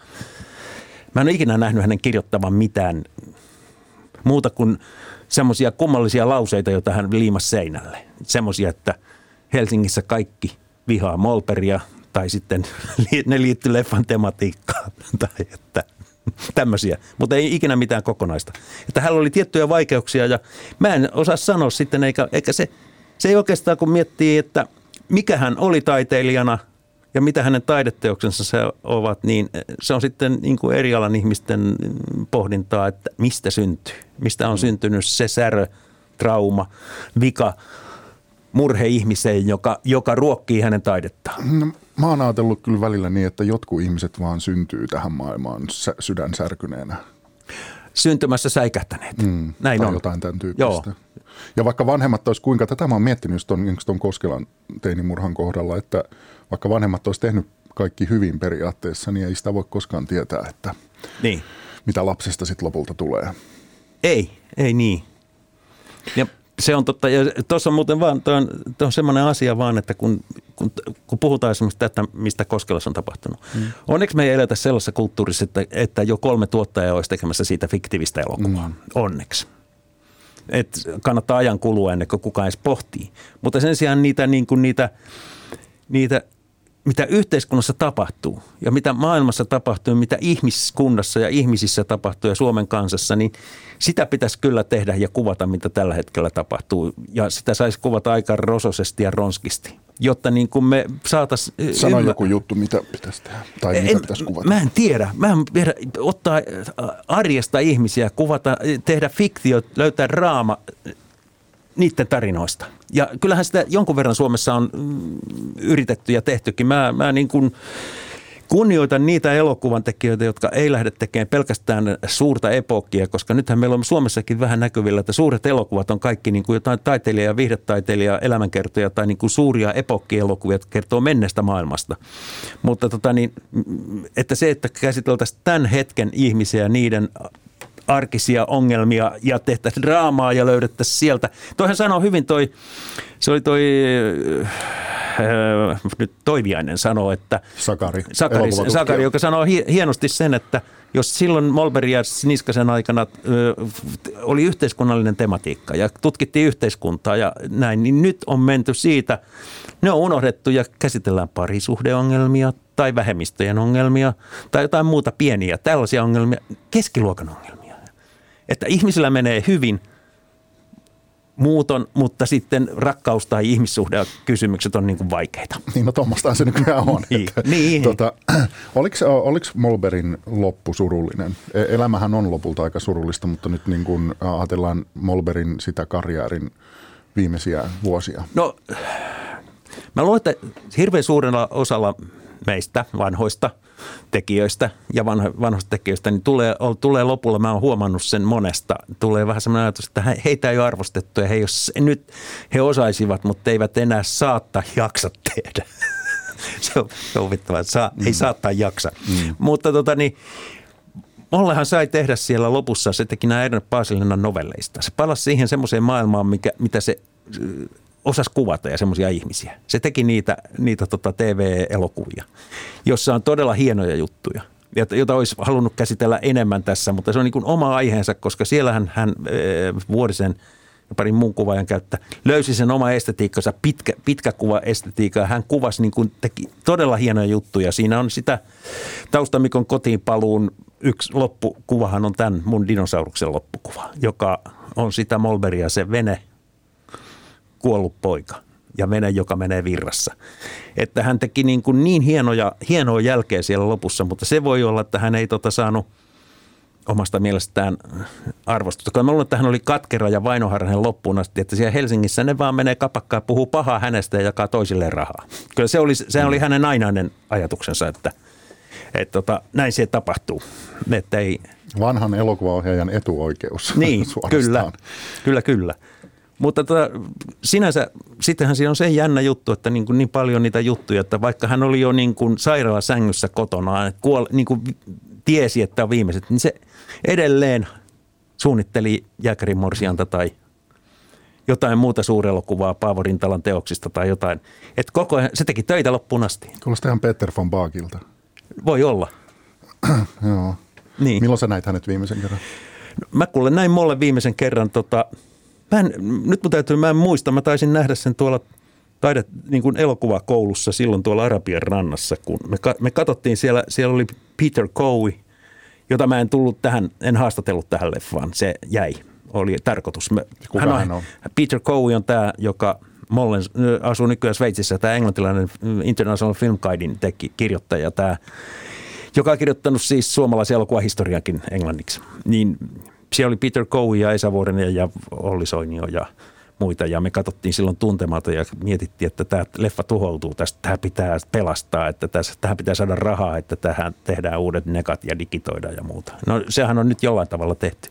mä en ole ikinä nähnyt hänen kirjoittavan mitään muuta kuin semmoisia kummallisia lauseita, joita hän liimasi seinälle. Semmoisia, että Helsingissä kaikki vihaa Mollbergia, tai sitten ne liittyy leffan tematiikkaan, tai että tämmöisiä, mutta ei ikinä mitään kokonaista. Että hänellä oli tiettyjä vaikeuksia, ja mä en osaa sanoa sitten, eikä se ei oikeastaan, kun miettii, että mikä hän oli taiteilijana, ja mitä hänen taideteoksensa se ovat, niin se on sitten niin kuin eri alan ihmisten pohdintaa, että mistä syntyy, mistä on syntynyt se särö, trauma, vika, murhe ihmiseen, joka ruokkii hänen taidettaan. No, mä oon ajatellut kyllä välillä niin, että jotkut ihmiset vaan syntyy tähän maailmaan sydän särkyneenä. Syntymässä säikähtäneet. Näin on. Jotain tämän tyyppistä. Joo. Ja vaikka vanhemmat olisi kuinka, tätä mä oon miettinyt just tuon Koskelan teinimurhan kohdalla, että vaikka vanhemmat olisi tehnyt kaikki hyvin periaatteessa, niin ei sitä voi koskaan tietää, että mitä lapsesta sitten lopulta tulee. Ei niin. Ja se on totta, ja tuossa on muuten vaan, tuo on semmoinen asia vaan, että kun puhutaan esimerkiksi tästä, mistä Koskelassa on tapahtunut. Onneksi me ei eletä sellaisessa kulttuurissa, että jo 3 tuottajaa olisi tekemässä siitä fiktiivistä elokuvaa. Onneksi. Et kannattaa ajan kulua ennen kuin kukaan edes pohtii. Mutta sen sijaan niitä mitä yhteiskunnassa tapahtuu ja mitä maailmassa tapahtuu, mitä ihmiskunnassa ja ihmisissä tapahtuu ja Suomen kansassa, niin sitä pitäisi kyllä tehdä ja kuvata, mitä tällä hetkellä tapahtuu. Ja sitä saisi kuvata aika rososesti ja ronskisti, jotta niin kuin me saataisiin... Sano joku juttu, mitä pitäisi tehdä tai mitä pitäisi kuvata. Mä en tiedä. Mä en tiedä. Ottaa arjesta ihmisiä, kuvata, tehdä fiktio, löytää raama niiden tarinoista. Ja kyllähän sitä jonkun verran Suomessa on yritetty ja tehtykin. Mä niin kuin kunnioitan niitä elokuvantekijöitä, jotka ei lähde tekemään pelkästään suurta epookkia, koska nythän meillä on Suomessakin vähän näkyvillä, että suuret elokuvat on kaikki niin kuin jotain taiteilijaa, viihdetaiteilijaa, elämänkertoja tai niin kuin suuria epookkielokuvia, jotka kertoo menneestä maailmasta. Mutta että se, että käsiteltäisiin tämän hetken ihmisiä niiden arkisia ongelmia ja tehtäisiin draamaa ja löydettäisiin sieltä. Toihan sanoo hyvin Toiviainen sanoo, että Sakari joka sanoo hienosti sen, että jos silloin Mollberg ja Niskasen aikana oli yhteiskunnallinen tematiikka ja tutkittiin yhteiskuntaa ja näin, niin nyt on menty siitä. Ne on unohdettu ja käsitellään parisuhdeongelmia tai vähemmistöjen ongelmia tai jotain muuta pieniä tällaisia ongelmia, keskiluokan ongelmia. Että ihmisillä menee hyvin muuton, mutta sitten rakkaus- tai ihmissuhdekysymykset on niin kuin vaikeita. Niin, no tuommoistaan se nykyään on. Niin. Oliko Mollbergin loppu surullinen? Elämähän on lopulta aika surullista, mutta nyt niin kuin ajatellaan Mollbergin sitä karjäärin viimeisiä vuosia. No, mä luulen, että hirveän suurella osalla meistä vanhoista tekijöistä ja vanhoista tekijöistä, niin tulee lopulla, mä oon huomannut sen monesta, tulee vähän semmoinen ajatus, että heitä ei ole arvostettu ja nyt he osaisivat, mutta eivät enää saattaa jaksa tehdä. Se on huvittavaa, ei saattaa jaksa. Mm. Mutta Mollehan sai tehdä siellä lopussa, se teki nämä Erno Paasilinnan novelleista. Se palasi siihen semmoiseen maailmaan, mitä se osasi kuvata ja semmoisia ihmisiä. Se teki niitä TV-elokuvia, jossa on todella hienoja juttuja, jota olisi halunnut käsitellä enemmän tässä, mutta se on niin kuin oma aiheensa, koska siellähän hän Vuorisen ja parin muun kuvaajan käyttä löysi sen oma estetiikkansa, pitkä kuvaestetiikka. Hän kuvasi niin kuin teki todella hienoja juttuja. Siinä on sitä Taustamikon kotiinpaluun yksi loppukuvahan on tämän mun Dinosauruksen loppukuva, joka on sitä Mollbergia, se vene, kuollut poika ja vene, joka menee virrassa. Että hän teki niin hienoa jälkeä siellä lopussa, mutta se voi olla, että hän ei saanut omasta mielestään arvostusta. Mä luulen, että hän oli katkera ja vainoharhainen loppuun asti, että siellä Helsingissä ne vaan menee kapakkaan, puhuu pahaa hänestä ja jakaa toisilleen rahaa. Kyllä se oli hänen ainainen ajatuksensa, että näin se tapahtuu. Että ei... Vanhan elokuvaohjaajan etuoikeus. Niin, kyllä. Mutta sinänsä, sittenhän siinä on se jännä juttu, että niin paljon niitä juttuja, että vaikka hän oli jo niin kuin sairaalasängyssä kotonaan, niin kuin tiesi, että on viimeiset, niin se edelleen suunnitteli Jääkärin morsianta tai jotain muuta suurelokuvaa Paavo Rintalan teoksista tai jotain. Että koko ajan, se teki töitä loppuun asti. Kuulostaa ihan Peter von Bagilta. Voi olla. Joo. Niin. Milloin sä näit hänet viimeisen kerran? Mä kuulen näin Molle viimeisen kerran mä en muista, mä taisin nähdä sen tuolla niin kuin elokuvakoulussa silloin tuolla Arabian rannassa, kun me katsottiin siellä oli Peter Cowie, jota mä en haastatellut tähän leffaan, se jäi, oli tarkoitus. Hän on? Peter Cowie on tämä, joka Mollen asuu nykyään Sveitsissä, tämä englantilainen International Film Guidein kirjoittaja, tämä, joka on kirjoittanut siis suomalaisen elokuvahistoriankin englanniksi, niin... Siellä oli Peter Cowie ja Esa Vuorinen ja Olli Soinio ja muita. Ja me katsottiin silloin Tuntematon ja mietittiin, että tämä leffa tuhoutuu tästä. Tämä pitää pelastaa, että tähän pitää saada rahaa, että tähän tehdään uudet nekat ja digitoidaan ja muuta. No sehän on nyt jollain tavalla tehty.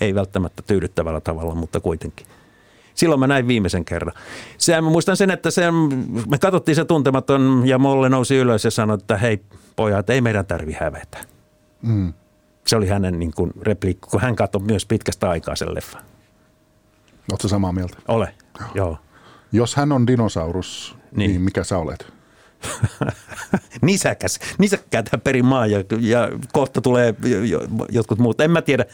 Ei välttämättä tyydyttävällä tavalla, mutta kuitenkin. Silloin mä näin viimeisen kerran. Mä muistan sen, että me katsottiin se Tuntematon ja Molle nousi ylös ja sanoi, että hei pojat, ei meidän tarvi hävetä. Mm. Se oli hänen repliikki, kun hän katsoi myös pitkästä aikaa sen leffan. Oletko samaa mieltä? Ole, joo. Jos hän on dinosaurus, niin mikä sä olet? Nisäkkää tähän perin maa ja kohta tulee jotkut muut. En mä tiedä.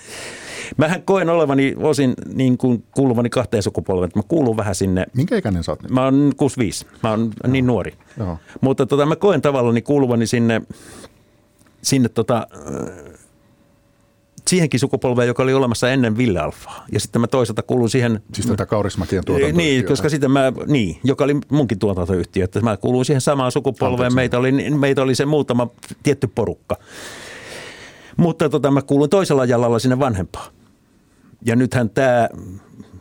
Mähän koen olevani osin niin kuin kuuluvani kahteen sukupolven. Mä kuulun vähän sinne. Minkä ikäinen sä oot nyt? Mä oon 65. Mä oon niin nuori. Joo. Mutta mä koen tavallaan kuuluvani sinne siihenkin sukupolveen, joka oli olemassa ennen Villealfaa. Ja sitten mä toisaalta kuulun siihen... Siis tätä Kaurismäkien tuotantoyhtiötä. Niin, koska sitten joka oli munkin tuotantoyhtiö. Että mä kuulun siihen samaan sukupolveen. Meitä oli se muutama tietty porukka. Mutta mä kuulun toisella jalalla sinne vanhempaan. Ja nythän tämä,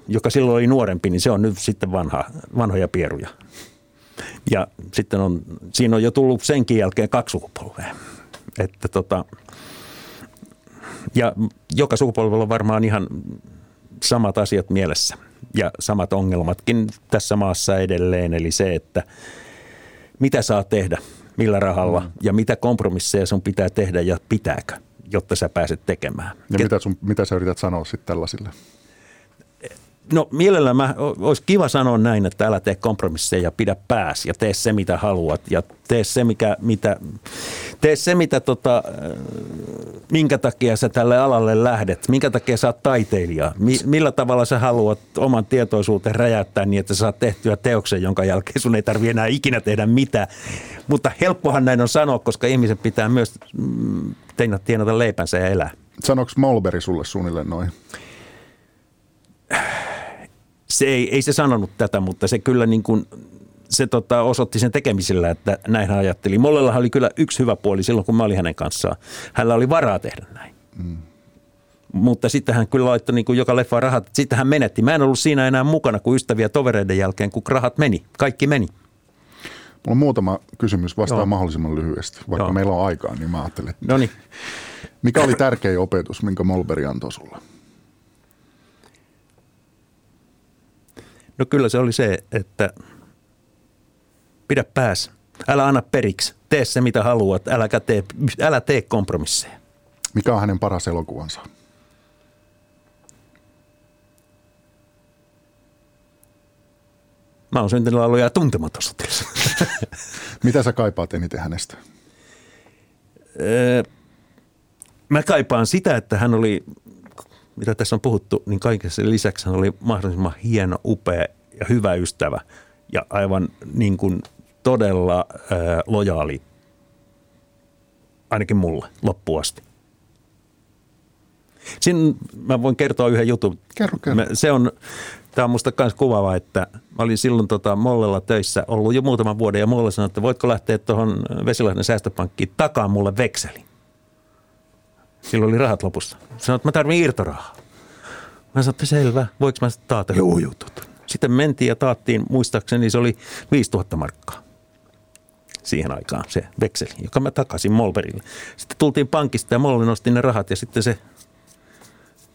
joka silloin oli nuorempi, niin se on nyt sitten vanhoja pieruja. Ja sitten siinä on jo tullut senkin jälkeen kaksi sukupolvea. Että ja joka sukupolvella on varmaan ihan samat asiat mielessä ja samat ongelmatkin tässä maassa edelleen. Eli se, että mitä saa tehdä, millä rahalla ja mitä kompromisseja sun pitää tehdä ja pitääkö, jotta sä pääset tekemään. Ja mitä sä yrität sanoa sitten tällaisille? No mielellään olisi kiva sanoa näin, että älä tee kompromisseja ja pidä pääs ja tee se mitä haluat ja tee se, minkä takia sä tälle alalle lähdet, minkä takia sä oot taiteilija, millä tavalla sä haluat oman tietoisuuteen räjäyttää niin, että sä saat tehtyä teoksen, jonka jälkeen sun ei tarvitse enää ikinä tehdä mitään. Mutta helppohan näin on sanoa, koska ihmisen pitää myös tienata leipänsä ja elää. Sanoiko Mollberg sulle suunnilleen noin? Se ei se sanonut tätä, mutta se kyllä niin kuin, se osoitti sen tekemisellä, että näin hän ajatteli. Mollellahan oli kyllä yksi hyvä puoli silloin, kun mä olin hänen kanssaan. Hänellä oli varaa tehdä näin. Mm. Mutta sitten hän kyllä laittoi niin kuin joka leffaan rahat. Sitten hän menetti. Mä en ollut siinä enää mukana kuin ystäviä tovereiden jälkeen, kun rahat meni. Kaikki meni. Mulla on muutama kysymys, vastaa mahdollisimman lyhyesti. Vaikka meillä on aikaa, niin mä ajattelin. Noniin. Mikä oli tärkein opetus, minkä Mollberg antoi sulle? No kyllä se oli se, että pidä pääs, älä anna periksi, tee se mitä haluat, älä tee kompromisseja. Mikä on hänen paras elokuvansa? Maa on syntinen laulu ja Tuntematon sotilas. Mitä sä kaipaat eniten hänestä? Mä kaipaan sitä, että hän oli... Mitä tässä on puhuttu, niin kaiken sen lisäksi hän oli mahdollisimman hieno, upea ja hyvä ystävä ja aivan niin kuin todella lojaali, ainakin mulle, loppuun asti. Siinä mä voin kertoa yhden jutun. Kerro. Tämä on musta myös kuvaava, että mä olin silloin Mollella töissä ollut jo muutaman vuoden ja Molle sanoi, että voitko lähteä tuohon Vesilahden säästöpankkiin takaa mulle vekseli. Silloin oli rahat lopussa. Sanoin, että mä tarvitsen irtorahaa. Mä sanoin, että selvä, voiko mä taata? Joo, jutut. Sitten mentiin ja taattiin, muistaakseni se oli 5000 markkaa siihen aikaan se vekseli, joka mä takasin Mollbergille. Sitten tultiin pankista ja Molli nosti ne rahat ja sitten se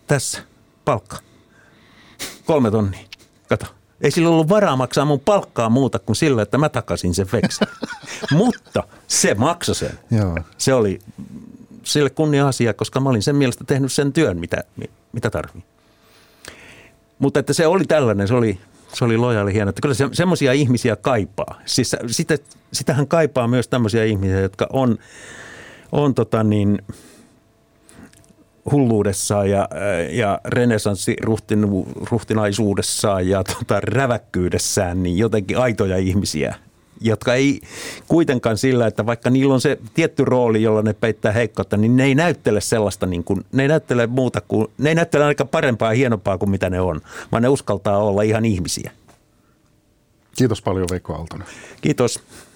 tässä palkka. 3 000. Kato. Ei sillä ollut varaa maksaa mun palkkaa muuta kuin sillä, että mä takasin sen vekselin. Mutta se maksoi sen. Joo. Se oli... Sille kunnia-asia, koska mä olin sen mielestä tehnyt sen työn, mitä tarvii. Mutta että se oli tällainen, se oli lojaali hieno. Että kyllä semmoisia ihmisiä kaipaa. Siis sitähän kaipaa myös tämmöisiä ihmisiä, jotka on hulluudessaan ja renessanssiruhtinaisuudessaan ja räväkkyydessään niin jotenkin aitoja ihmisiä, jotka ei kuitenkaan sillä, että vaikka niillä on se tietty rooli, jolla ne peittää heikkoutta, niin ne ei näyttele sellaista, niin kuin, ne ei näyttele ainakaan parempaa ja hienompaa kuin mitä ne on, vaan ne uskaltaa olla ihan ihmisiä. Kiitos paljon Veikko Aaltonen. Kiitos.